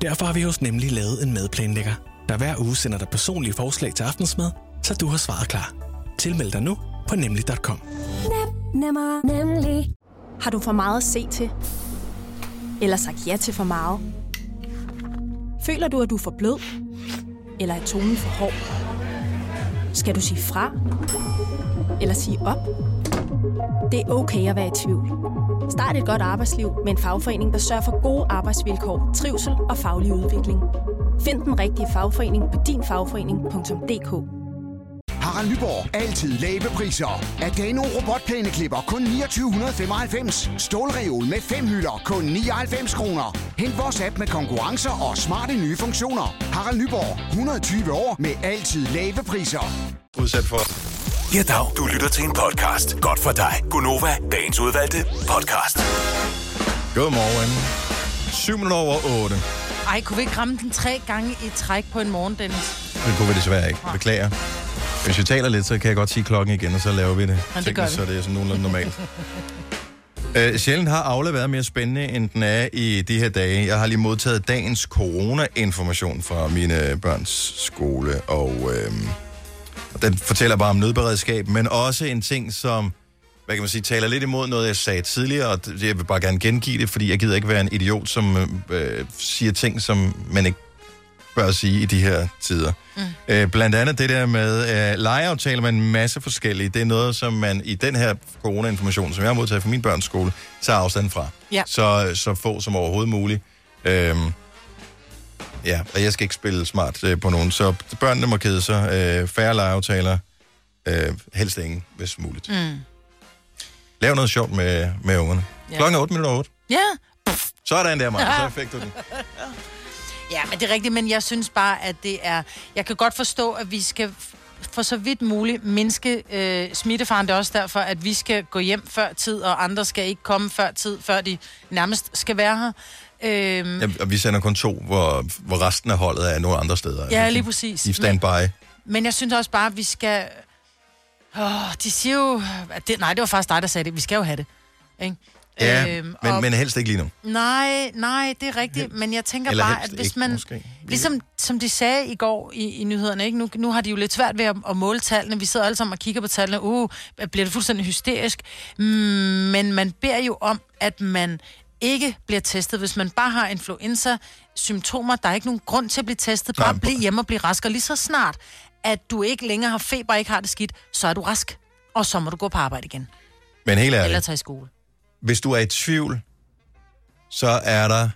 Derfor har vi hos Nemlig lavet en madplanlægger, der hver uge sender dig personlige forslag til aftensmad, så du har svaret klar. Tilmeld dig nu på nemlig punktum com. Nem, nemmer, nemlig. Har du for meget at se til? Eller sagt ja til for meget? Føler du, at du er for blød? Eller er tonen for hård? Skal du sige fra? Eller sige op? Det er okay at være i tvivl. Start et godt arbejdsliv med en fagforening, der sørger for gode arbejdsvilkår, trivsel og faglig udvikling. Find den rigtige fagforening på din fagforening punktum d k. Harald Nyborg. Altid lave priser. Adano robotplæneklipper kun niogtyve femoghalvfems. Stålreol med fem hylder kun nioghalvfems kroner. Hent vores app med konkurrencer og smarte nye funktioner. Harald Nyborg. hundrede og tyve år med altid lave priser. Udsat for... Ja, dag. Du lytter til en podcast. Godt for dig. Gunova, dagens udvalgte podcast. Godmorgen. syv minutter over otte. Ej, kunne vi ikke ramme den tre gange i træk på en morgen, Dennis? Det kunne vi desværre ikke. Beklager. Hvis vi taler lidt, så kan jeg godt sige klokken igen, og så laver vi det. Men det gør vi. Så det er sådan nogenlunde normalt. øh, Sjælland har Aula været mere spændende, end den er i de her dage. Jeg har lige modtaget dagens corona-information fra mine børns skole, og... Øh, Den fortæller bare om nødberedskab, men også en ting, som, hvad kan man sige, taler lidt imod noget, jeg sagde tidligere, og jeg vil bare gerne gengive det, fordi jeg gider ikke være en idiot, som øh, siger ting, som man ikke bør sige i de her tider. Mm. Øh, blandt andet det der med øh, legeaftaler med en masse forskellige, det er noget, som man i den her corona-information, som jeg har modtaget fra min børns skole, tager afstand fra. Yeah. Så, så få som overhovedet muligt. Øh, Ja, og jeg skal ikke spille smart øh, på nogen, så børnene må kede sig. Øh, færre legeaftaler. Øh, helst ingen, hvis muligt. Mm. Lav noget sjovt med, med ungerne. Ja. Klokken er otte minutter over otte. Ja. Puff. Sådan der, Maja. Så fik du den. Ja, men det er rigtigt, men jeg synes bare, at det er... Jeg kan godt forstå, at vi skal for så vidt muligt mindske øh, smittefaren. Det er også derfor, at vi skal gå hjem før tid, og andre skal ikke komme før tid, før de nærmest skal være her. Øhm, ja, og vi sender kun to, hvor, hvor resten af holdet er nogle andre steder. Ja, altså, lige præcis. I standby. Men, men jeg synes også bare, at vi skal... Oh, de siger jo... At det, nej, det var faktisk dig, der sagde det. Vi skal jo have det. Ikke? Ja, øhm, men, og, men helst ikke lige nu. Nej, nej, det er rigtigt. Helst. Men jeg tænker eller bare, at hvis ikke, man... Måske. Ligesom som de sagde i går i, i nyhederne, ikke? Nu, nu har de jo lidt svært ved at, at måle tallene. Vi sidder alle sammen og kigger på tallene. Uh, bliver det fuldstændig hysterisk? Mm, men man beder jo om, at man... ikke bliver testet, hvis man bare har influenza-symptomer. Der er ikke nogen grund til at blive testet. Bare bliv hjemme og bliv rask. Og lige så snart, at du ikke længere har feber og ikke har det skidt, så er du rask. Og så må du gå på arbejde igen. Men helt ærligt. Eller tage i skole. Hvis du er i tvivl, så er der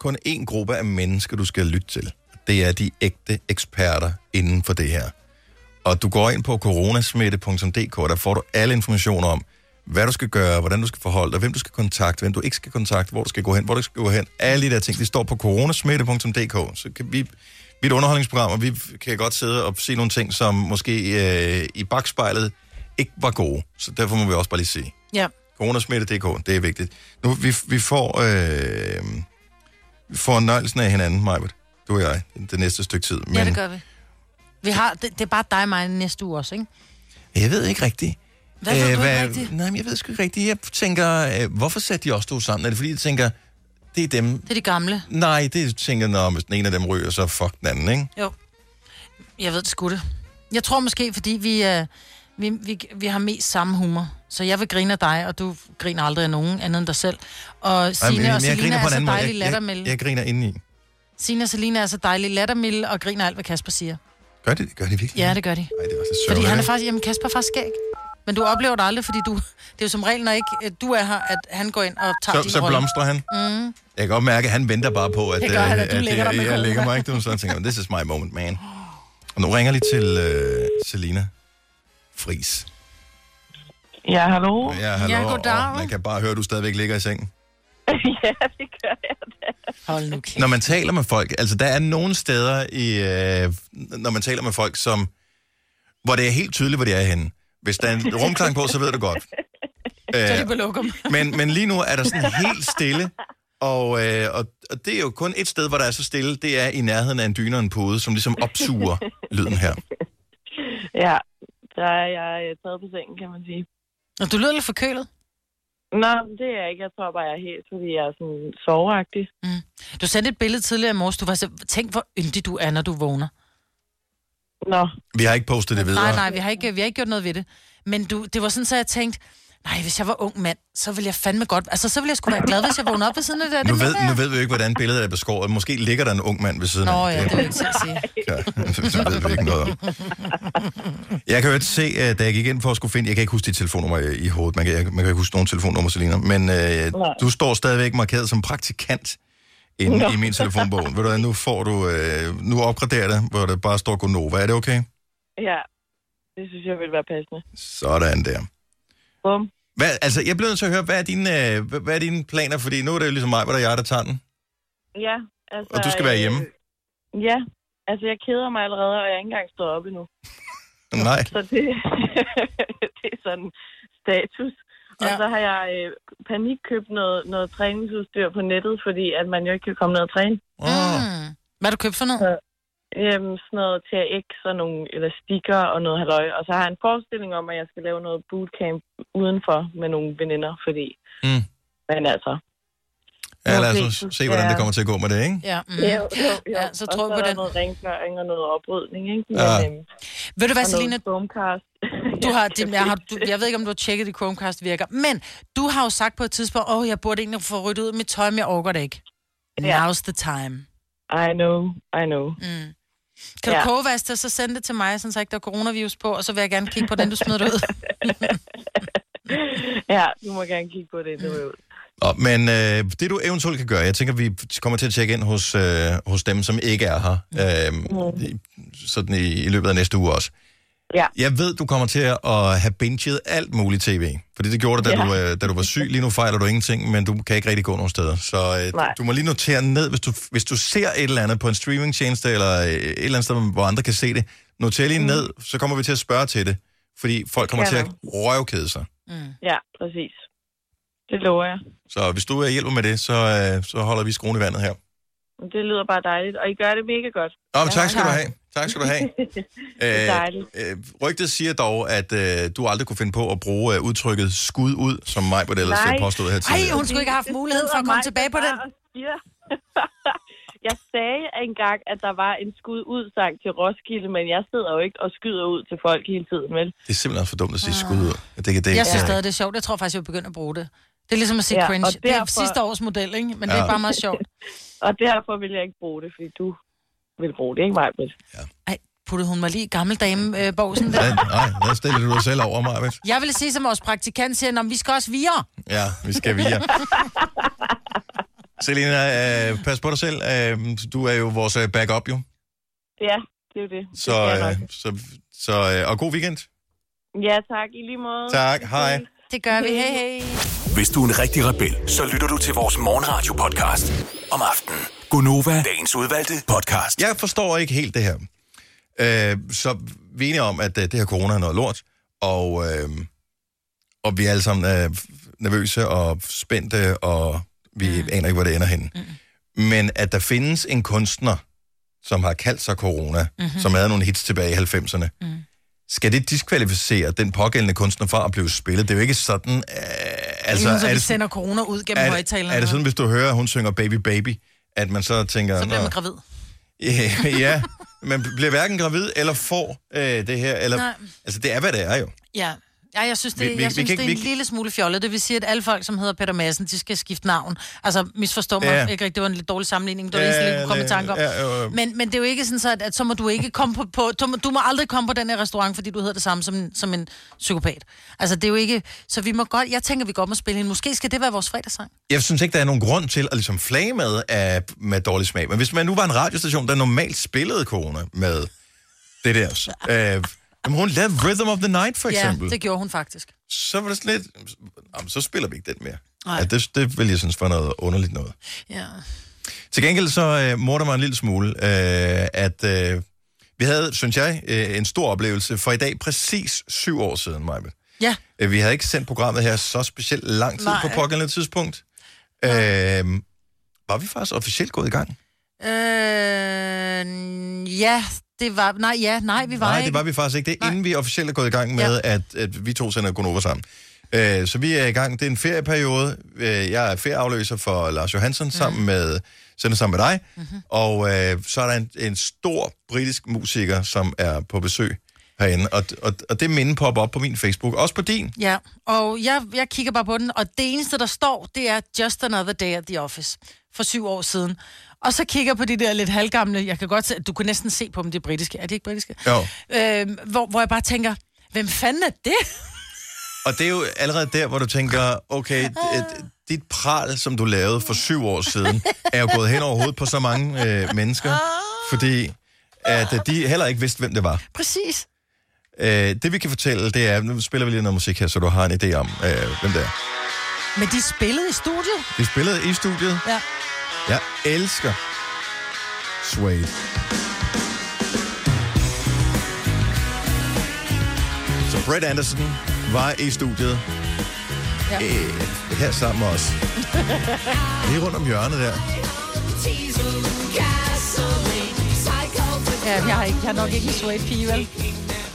kun én gruppe af mennesker, du skal lytte til. Det er de ægte eksperter inden for det her. Og du går ind på coronasmitte punktum d k, der får du alle informationer om, hvad du skal gøre, hvordan du skal forholde dig, hvem du skal kontakte, hvem du ikke skal kontakte, hvor du skal gå hen, hvor du skal gå hen. Alle de der ting, de står på coronasmitte punktum d k. Så kan vi, vi er et underholdningsprogram, og vi kan godt sidde og se nogle ting, som måske øh, i bagspejlet ikke var gode. Så derfor må vi også bare lige sige. Ja. coronasmitte punktum d k, det er vigtigt. Nu, vi, vi får, øh, vi får nøjelsen af hinanden, Majbritt, du og jeg, det næste stykke tid. Men... Ja, det gør vi. Vi har, det, det er bare dig og mig næste uge også, ikke? Jeg ved ikke rigtigt. Hvad ved du Æh, ikke rigtigt? Nej, men jeg ved sgu ikke rigtigt. Jeg tænker, øh, hvorfor satte de også to sammen? Er det fordi, de tænker, det er dem... Det er de gamle. Nej, det tænker, når hvis den ene af dem ryger, så fuck den anden, ikke? Jo. Jeg ved det sgu det. Jeg tror måske, fordi vi, øh, vi, vi, vi har mest samme humor. Så jeg vil grine af dig, og du griner aldrig af nogen andet end dig selv. Og Signe Ej, men, og Celina er så dejlig lattermilde. Jeg, jeg, jeg griner indeni. Signe og Celina er så dejlig lattermilde og griner alt, hvad Kasper siger. Gør det, gør det virkelig? Ja, det gør de. Ej, det var så sørgeligt. Fordi han er faktisk... Jamen, Kasper er faktisk skæg. Men du oplever det aldrig, fordi du, det er jo som regel, når ikke du er her, at han går ind og tager så, din så rolle. Så blomstrer han. Mm. Jeg kan godt mærke, at han venter bare på, at, det gør, at, at, at ligger jeg, jeg lægger mig. Ikke? Du, sådan tænker, this is my moment, man. Og nu ringer lige til uh, Celina Friis. Ja, hallo. Ja, hallo. Ja, goddag. Man kan bare høre, at du stadigvæk ligger i sengen. Ja, det gør jeg da. Hold nu kæft. Når man taler med folk, altså der er nogle steder, i, øh, når man taler med folk, som, hvor det er helt tydeligt, hvor de er henne. Hvis der er en rumklang på, så ved du godt. Æh, så er de på lokum. men, men lige nu er der sådan helt stille, og, øh, og, og det er jo kun et sted, hvor der er så stille, det er i nærheden af en dyne og en pude, som ligesom opsuger lyden her. Ja, der er jeg taget på sengen, kan man sige. Og du lyder lidt forkølet? Nej, det er jeg ikke. Jeg tror bare, jeg er helt, fordi jeg er sådan soveagtig. Mm. Du sendte et billede tidligere i morges. Du var så tænk, hvor yndig du er, når du vågner. Nå. Vi har ikke postet det videre. Nej, nej, vi har ikke, vi har ikke gjort noget ved det. Men du, det var sådan, så jeg tænkte, nej, hvis jeg var ung mand, så ville jeg fandme godt... Altså, så ville jeg sgu være glad, hvis jeg vågnede op ved siden af det. Nu, det ved, nu ved vi jo ikke, hvordan billedet er beskåret. Måske ligger der en ung mand ved siden af. Nå ja, det vil jeg ikke sige. Ja, så ved vi ikke noget om. Jeg kan jo ikke se, da jeg gik ind for at skulle finde... Jeg kan ikke huske dit telefonnummer i hovedet. Man kan, jeg, man kan ikke huske nogen telefonnummer, Celina. Men øh, du står stadigvæk markeret som praktikant inde Nå. i min telefonbog. Ved du hvad, nu får du... Øh, nu opgraderer det, hvor det bare står Gunova. Er det okay? Ja, det synes jeg vil være passende. Sådan der. Hvad, altså, jeg bliver nødt til at høre, hvad er dine, øh, hvad er dine planer? Fordi nu er det jo ligesom mig, hvor der er jeg, der tager den. Ja, altså... Og du skal være hjemme. Øh, ja, altså jeg keder mig allerede, og jeg er ikke engang stået op endnu. Nej. Så det, det er sådan status. Ja. Og så har jeg øh, panik købt noget, noget træningsudstyr på nettet, fordi at man jo ikke kan komme ned og træne. Mm. Mm. Hvad har du købt for noget? Så, øh, sådan noget T R X og nogle elastikker og noget halløj. Og så har jeg en forestilling om, at jeg skal lave noget bootcamp udenfor med nogle veninder, fordi... Mm. Men altså... Ja, lad os se, hvordan det kommer til at gå med det, ikke? Ja, mm. jo, jo, jo. Ja, så tror og så på er der den. Noget rengøring og noget oprydning, ikke? Men, ja. øhm, ved du hvad, Celina? Chromecast. Du har, det, jeg, har, du, jeg ved ikke, om du har tjekket, at Chromecast virker, men du har jo sagt på et tidspunkt, åh, oh, jeg burde egentlig få ryddet ud af mit tøj, men jeg overgår det ikke. Yeah. Now's the time. I know, I know. Mm. Kan ja. du kogevaste og så sende det til mig, sådan så ikke der er coronavirus på, og så vil jeg gerne kigge på den, du smider det ud. Ja, du må gerne kigge på det, du vil ud. Nå, men øh, det du eventuelt kan gøre, jeg tænker, vi kommer til at tjekke ind hos, øh, hos dem, som ikke er her, øh, mm. sådan i, i løbet af næste uge også. Ja. Jeg ved, du kommer til at have binget alt muligt tv, fordi det gjorde det, da, ja. du, øh, da du var syg. Lige nu fejler du ingenting, men du kan ikke rigtig gå nogen steder. Så øh, du må lige notere ned, hvis du, hvis du ser et eller andet på en streamingtjeneste, eller et eller andet sted, hvor andre kan se det, noter lige mm. ned, så kommer vi til at spørge til det, fordi folk kommer ja, til at røvkede sig. Mm. Ja, præcis. Det lover jeg. Så hvis du hjælper med det, så, så holder vi skruen i vandet her. Det lyder bare dejligt, og I gør det mega godt. Nå, men tak skal du have. Tak skal du have. Det er dejligt. Øh, rygtet siger dog, at øh, du aldrig kunne finde på at bruge øh, udtrykket skud ud, som Majbritt ellers påstod her tidligere. Nej, hun skulle ikke have haft mulighed for at komme tilbage på den. Jeg sagde engang, at der var en skud ud-sang til Roskilde, men jeg sidder jo ikke og skyder ud til folk hele tiden, vel? Det er simpelthen for dumt at sige skud ud. Det kan det. Jeg synes stadig, det er sjovt. Jeg tror faktisk, jeg begynder at bruge det. Det er ligesom at sige ja, cringe. Derfor... Det er sidste års model, ikke? Men ja. det er bare meget sjovt. Og derfor vil jeg ikke bruge det, fordi du vil bruge det, ikke Majbritt? Ja. Ej, puttede hun mig lige i gammeldame-bogsen der? Ja, nej, der stillede du dig selv over, Majbritt. Jeg ville sige, som vores praktikant siger, at vi skal også vire. Ja, vi skal vire. Celina, øh, pas på dig selv. Øh, du er jo vores backup, jo. Ja, det er jo det. det så, øh, så, så, øh, og god weekend. Ja, tak. I lige måde. Tak, hej. Det gør vi. Hej, hej. Hvis du er en rigtig rebel, så lytter du til vores morgenradio-podcast om aftenen. Gunova, dagens udvalgte podcast. Jeg forstår ikke helt det her. Øh, så vi er enige om, at det her corona er noget lort, og, øh, og vi er alle sammen øh, nervøse og spændte, og vi mm. aner ikke, hvor det ender henne. Mm. Men at der findes en kunstner, som har kaldt sig corona, mm-hmm. som havde nogle hits tilbage i halvfemserne, mm. skal det diskvalificere den pågældende kunstner fra at blive spillet? Det er jo ikke sådan... Øh, altså, det er jo sådan, vi sender corona ud gennem højtalerne. Er, er det sådan, hvis du hører, at hun synger Baby Baby, at man så tænker... Så bliver man gravid. Yeah, ja, man bliver hverken gravid eller får øh, det her. Eller, altså, det er, hvad det er jo. Ja. Ja, jeg synes, det, vi, vi, jeg synes, vi, det er vi, en lille smule fjollet. Det vil sige, at alle folk, som hedder Peter Madsen, de skal skifte navn. Altså, misforstår mig ja. ikke rigtigt. Det var en lidt dårlig sammenligning. Det var ja, lige, du komme i tanke om. Ja, øh. men, men det er jo ikke sådan, så, at, at så må du ikke komme på... på du, må, du må aldrig komme på den her restaurant, fordi du hedder det samme som en, som en psykopat. Altså, det er jo ikke... Så vi må godt... Jeg tænker, vi godt må spille en. Måske skal det være vores fredagssang. Jeg synes ikke, der er nogen grund til at ligesom flage med, af, med dårlig smag. Men hvis man nu var en radiostation, der normalt spillede corona med det der... Øh, Jamen, hun lavede Rhythm of the Night, for eksempel. Ja, det gjorde hun faktisk. Så var det sådan lidt... Jamen, så spiller vi ikke den mere. Ja, det, det vil jeg synes var noget underligt noget. Ja. Til gengæld så uh, morder mig en lille smule, uh, at uh, vi havde, synes jeg, uh, en stor oplevelse for i dag præcis syv år siden, Majbe. Ja. Uh, vi havde ikke sendt programmet her så specielt lang tid Nej. på pågældende tidspunkt. Uh, var vi faktisk officielt gået i gang? Øh, ja, det var... Nej, ja, nej, vi var nej, ikke. Nej, det var vi faktisk ikke. Det er nej. inden vi officielt er gået i gang med, ja. at, at vi to sender Gunova sammen. Øh, så vi er i gang. Det er en ferieperiode. Jeg er ferieafløser for Lars Johansson, mm. sammen med, sender sammen med dig. Mm-hmm. Og øh, så er der en, en stor britisk musiker, som er på besøg herinde. Og, og, og det minde popper op på min Facebook. Også på din. Ja, og jeg, jeg kigger bare på den. Og det eneste, der står, det er Just Another Day at the Office. For syv år siden. Og så kigger på de der lidt halvgamle, jeg kan godt se, du kan næsten se på dem, det er britiske. Er det ikke britiske? Jo. Øh, hvor, hvor jeg bare tænker, hvem fanden er det? Og det er jo allerede der, hvor du tænker, okay, dit pral, som du lavede for syv år siden, er jo gået hen over hovedet på så mange øh, mennesker, fordi at de heller ikke vidste, hvem det var. Præcis. Øh, det vi kan fortælle, det er, nu spiller vi lige noget musik her, så du har en idé om, øh, hvem det er. Men de spillede i studiet? De spillede i studiet. Ja. Jeg elsker Suede. Så Brett Anderson var i studiet. Ja. Øh, her sammen med os. Lige rundt om hjørnet der. Ja, jeg har, ikke, jeg har nok ikke en Suede-pige, vel?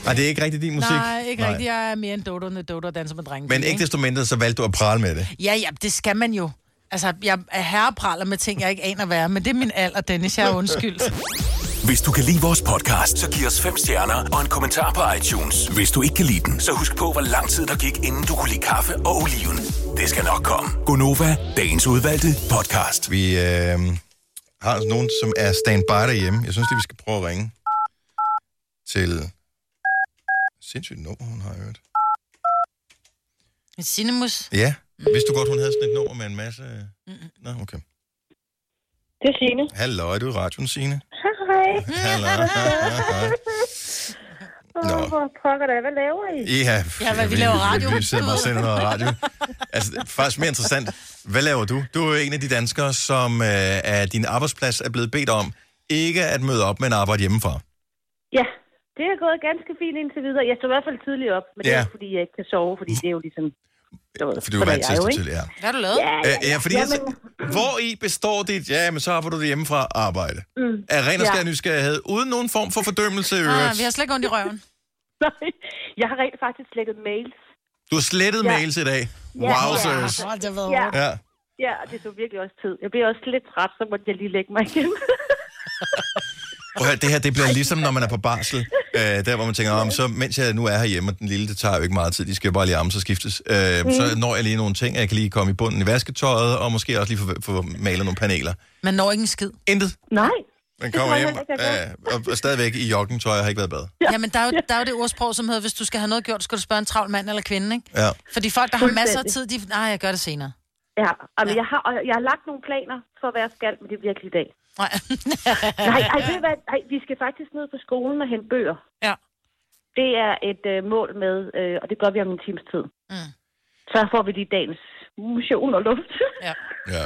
Nej, det er ikke rigtig din musik. Nej, ikke rigtig. Nej. Jeg er mere en dodo end dodo og danser med drenge. Men ikke desto mindre, så valgte du at prale med det. Ja, ja, det skal man jo. Altså, jeg er herrepraler med ting, jeg ikke aner hvad er, men det er min alder, Dennis. Jeg er undskyldt. Hvis du kan lide vores podcast, så giv os fem stjerner og en kommentar på iTunes. Hvis du ikke kan lide den, så husk på, hvor lang tid der gik, inden du kunne lide kaffe og oliven. Det skal nok komme. Gunova, dagens udvalgte podcast. Vi øh, har altså nogen, som er standby derhjemme. Jeg synes lige, vi skal prøve at ringe til... Sindssygt nummer, hun har hørt. En cinemus? Ja. Vidste du godt, hun havde sådan et nummer med en masse... Mm-mm. Nå, okay. Det er Signe. Hallo, er du i radioen, Signe? Hej. Hallo. Nå. Hvor pokker der? Hvad laver I? Ja, ja hvad, vi laver radio. Vi, vi sidder bare og sender noget radio. Altså, faktisk mere interessant. Hvad laver du? Du er jo en af de danskere, som øh, af din arbejdsplads er blevet bedt om ikke at møde op, men arbejde hjemmefra. Ja. Det er gået ganske fint indtil videre. Jeg står i hvert fald tidligt op, men ja. det er fordi, jeg ikke kan sove, fordi det er jo ligesom... Ved, fordi du er vant til det tidligere. Hvad har du lavet? Ja, ja, ja. ja fordi ja, men... altså, hvor i består dit, ja, men så har du det hjemmefra arbejde. Mm. Er ren og skær nysgerrighed, uden nogen form for fordømmelse i øvrigt. Nej, vi har slet ikke ondt i røven. Nej, jeg har rent faktisk slettet mails. Du har slettet ja. mails i dag? Ja. Wow, ja. seriøst. Ja. Ja. ja, det tog virkelig også tid. Jeg bliver også lidt træt, så måtte jeg lige lægge mig igen. Hør, det her, det bliver ligesom, når man er på barsel. Øh, der, hvor man tænker, om, så mens jeg nu er herhjemme, og den lille, det tager jo ikke meget tid, de skal jo bare lige amme, så skiftes. Øh, mm. Så når jeg lige nogle ting, jeg kan lige komme i bunden i vasketøjet, og måske også lige få, få malet nogle paneler. Man når ikke en skid. Intet. Nej. Man kommer hjem øh, og, og stadigvæk i joggingtøj, jeg har ikke været i bad. Ja. Jamen, der er, jo, der er jo det ordsprog, som hedder, hvis du skal have noget gjort, skal du spørge en travl mand eller kvinde, ikke? Ja. Fordi folk, der har masser af tid, de... Nej, jeg gør det senere. Ja, altså, ja. Jeg, har, jeg har lagt nogle planer for, hvad jeg skal, men det bliver ikke i dag. Nej. nej, ej, ved hvad? Ej, vi skal faktisk ned på skolen og hente bøger. Ja. Det er et øh, mål med, øh, og det gør vi om en times tid. Mm. Så får vi lige dagens motion og luft. Ja. ja.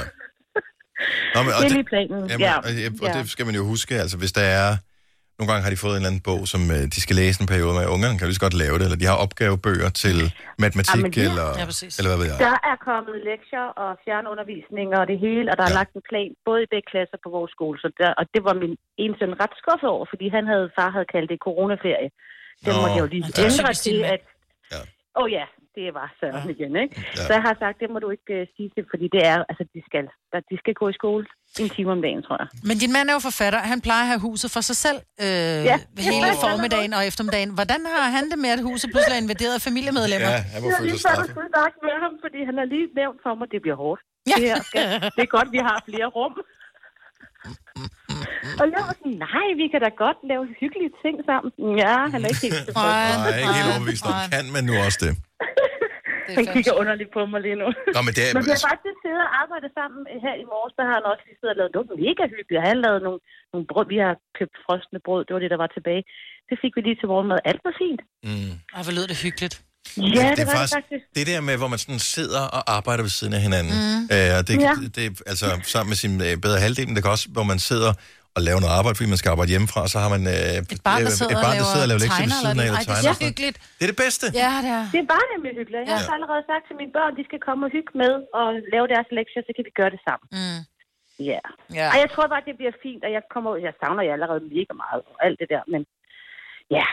Nå, men, og det er lige planen. Jamen, ja. og, og det skal man jo huske, altså hvis der er... Nogle gange har de fået en eller anden bog, som øh, de skal læse en periode med. Ungerne kan jo lige så godt lave det, eller de har opgavebøger til matematik, ja, de... eller, ja, eller hvad ved jeg. Der er kommet lektier og fjernundervisning og det hele, og der ja. er lagt en plan både i begge klasser på vores skole. Så der, og det var min ene søn ret skuffet over, fordi han havde, far havde kaldt det coronaferie. Det måtte jeg jo lige ændre til, at... Åh ja, oh, ja det var Søren igen, ikke? Ja. Så jeg har sagt, det må du ikke uh, sige til, fordi det er, altså de skal, der, de skal gå i skole en time om dagen, tror jeg. Men din mand er jo forfatter, han plejer at have huset for sig selv øh, ja. hele ja. formiddagen og eftermiddagen. Hvordan har han det med, at huset pludselig er invaderet af familiemedlemmer? Ja, han må føle sig straffet. Jeg har lige snakket med ham, fordi han har lige nævnt for mig, det bliver hårdt. Ja. Det, her skal, det er godt, vi har flere rum. Og jeg var sådan, nej, vi kan da godt lave hyggelige ting sammen. Ja, han er ikke helt tilfreds. Nej, ikke helt overbevist om. Kan man nu også det? det han kigger underligt på mig lige nu. Nå, men det er... Men vi har faktisk siddet og arbejdet sammen her i morges, der har han også lige siddet og lavet noget mega hyggeligt. Han lavede nogle, nogle brød, vi har købt frosne brød, det var det, der var tilbage. Det fik vi lige til morgenmad. Alt var fint. Mm. Ej, hvor lød det hyggeligt. Ja, det, det er faktisk, faktisk det der med, hvor man sådan sidder og arbejder ved siden af hinanden. Mm. Æ, og det, ja. det, altså sammen med sin øh, bedre halvdel, men det kan også, hvor man sidder og laver noget arbejde, fordi man skal arbejde hjemmefra, og så har man øh, et barn, der sidder, et barn, der sidder og laver lektier ved siden af, eller tegner. Det er så hyggeligt. Det er det bedste. Ja, det er. Det er bare nemlig hyggeligt. Jeg ja. har allerede sagt til mine børn, de skal komme og hygge med og lave deres lektier, så kan vi gøre det sammen. Mm. Ja. ja. Og jeg tror bare, det bliver fint, og jeg kommer ud, jeg savner jer allerede mega meget, og alt det der, men ja...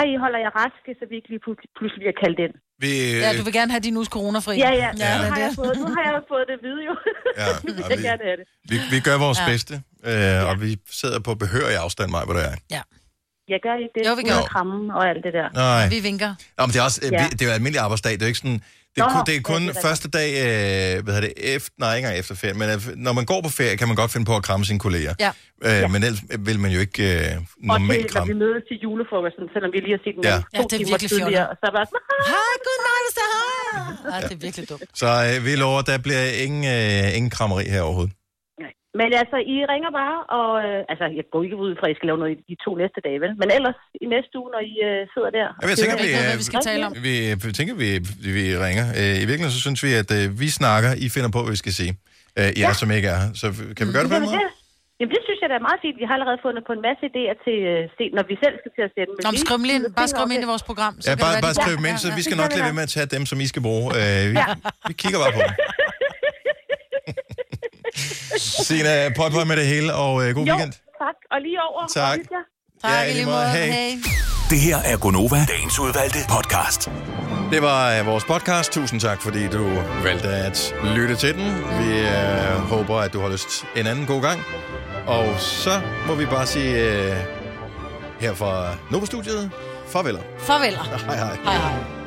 Ej, holder jeg raske, så vi ikke lige pludselig bliver kaldt ind. Vi, ja, du vil gerne have din uges coronafri. Ja, ja, ja. Nu, har jeg fået, nu har jeg jo fået det at vide, jo. Ja, nu vil jeg vi, gerne have det. Vi, vi gør vores ja. bedste, øh, ja. og vi sidder på behørig afstand, mig, hvor det er. Ja. Jeg gør ikke det. Jo, vi gør det. Kramme og alt det der. Nej. Vi vinker. Nå, men det er også, ja. det er jo almindelig arbejdsdag, det er ikke sådan... Det er, Nå, kun, det er kun det er første dag, øh, hvad hedder det, efter, nej, ikke engang efter ferie, men når man går på ferie, kan man godt finde på at kramme sine kolleger. Ja. Øh, ja. Men ellers vil man jo ikke øh, normalt kramme. Og det, vi mødes til julefrokosten, selvom vi lige har set den ja. to ja, det er timer tidligere, og så er bare sådan, hej, godmorgen, så hej. Det er virkelig dumt. Så øh, vi lover, der bliver ingen, øh, ingen krammeri her overhovedet. Nej. Men altså, I ringer bare, og øh, altså, jeg går ikke ud fra, at I skal lave noget i de to næste dage, vel? Men ellers i næste uge, når I øh, sidder der... Ja, jeg tænker, vi, øh, hvad vi skal tale om. Vi, jeg tænker, vi, vi ringer. Øh, I virkeligheden, så synes vi, at øh, vi snakker, I finder på, hvad vi skal sige. Øh, I ja. er, som ikke er. Så kan vi gøre det på en måde? Det. Jamen, det synes jeg, der er meget fint. Vi har allerede fundet på en masse idéer til, øh, når vi selv skal til at sende. Nå, men skriv ind. Bare skriv ind i vores program. Så ja, bare, bare skriv dem ind, så vi skal nok lade være med at tage dem, som I skal bruge. Øh, vi, ja. vi kigger bare på dem. Signe, prøv at prøve med det hele, og øh, god jo, weekend. Tak, og lige over. Tak. Tak, ja, lige måde. Hey. Hey. Det her er Gunova, dagens udvalgte podcast. Det var øh, vores podcast. Tusind tak, fordi du valgte at lytte til den. Vi øh, håber, at du har lyst en anden god gang. Og så må vi bare sige øh, her fra Nova-studiet, farveler. Farveler. Hej, hej. Hej, hej.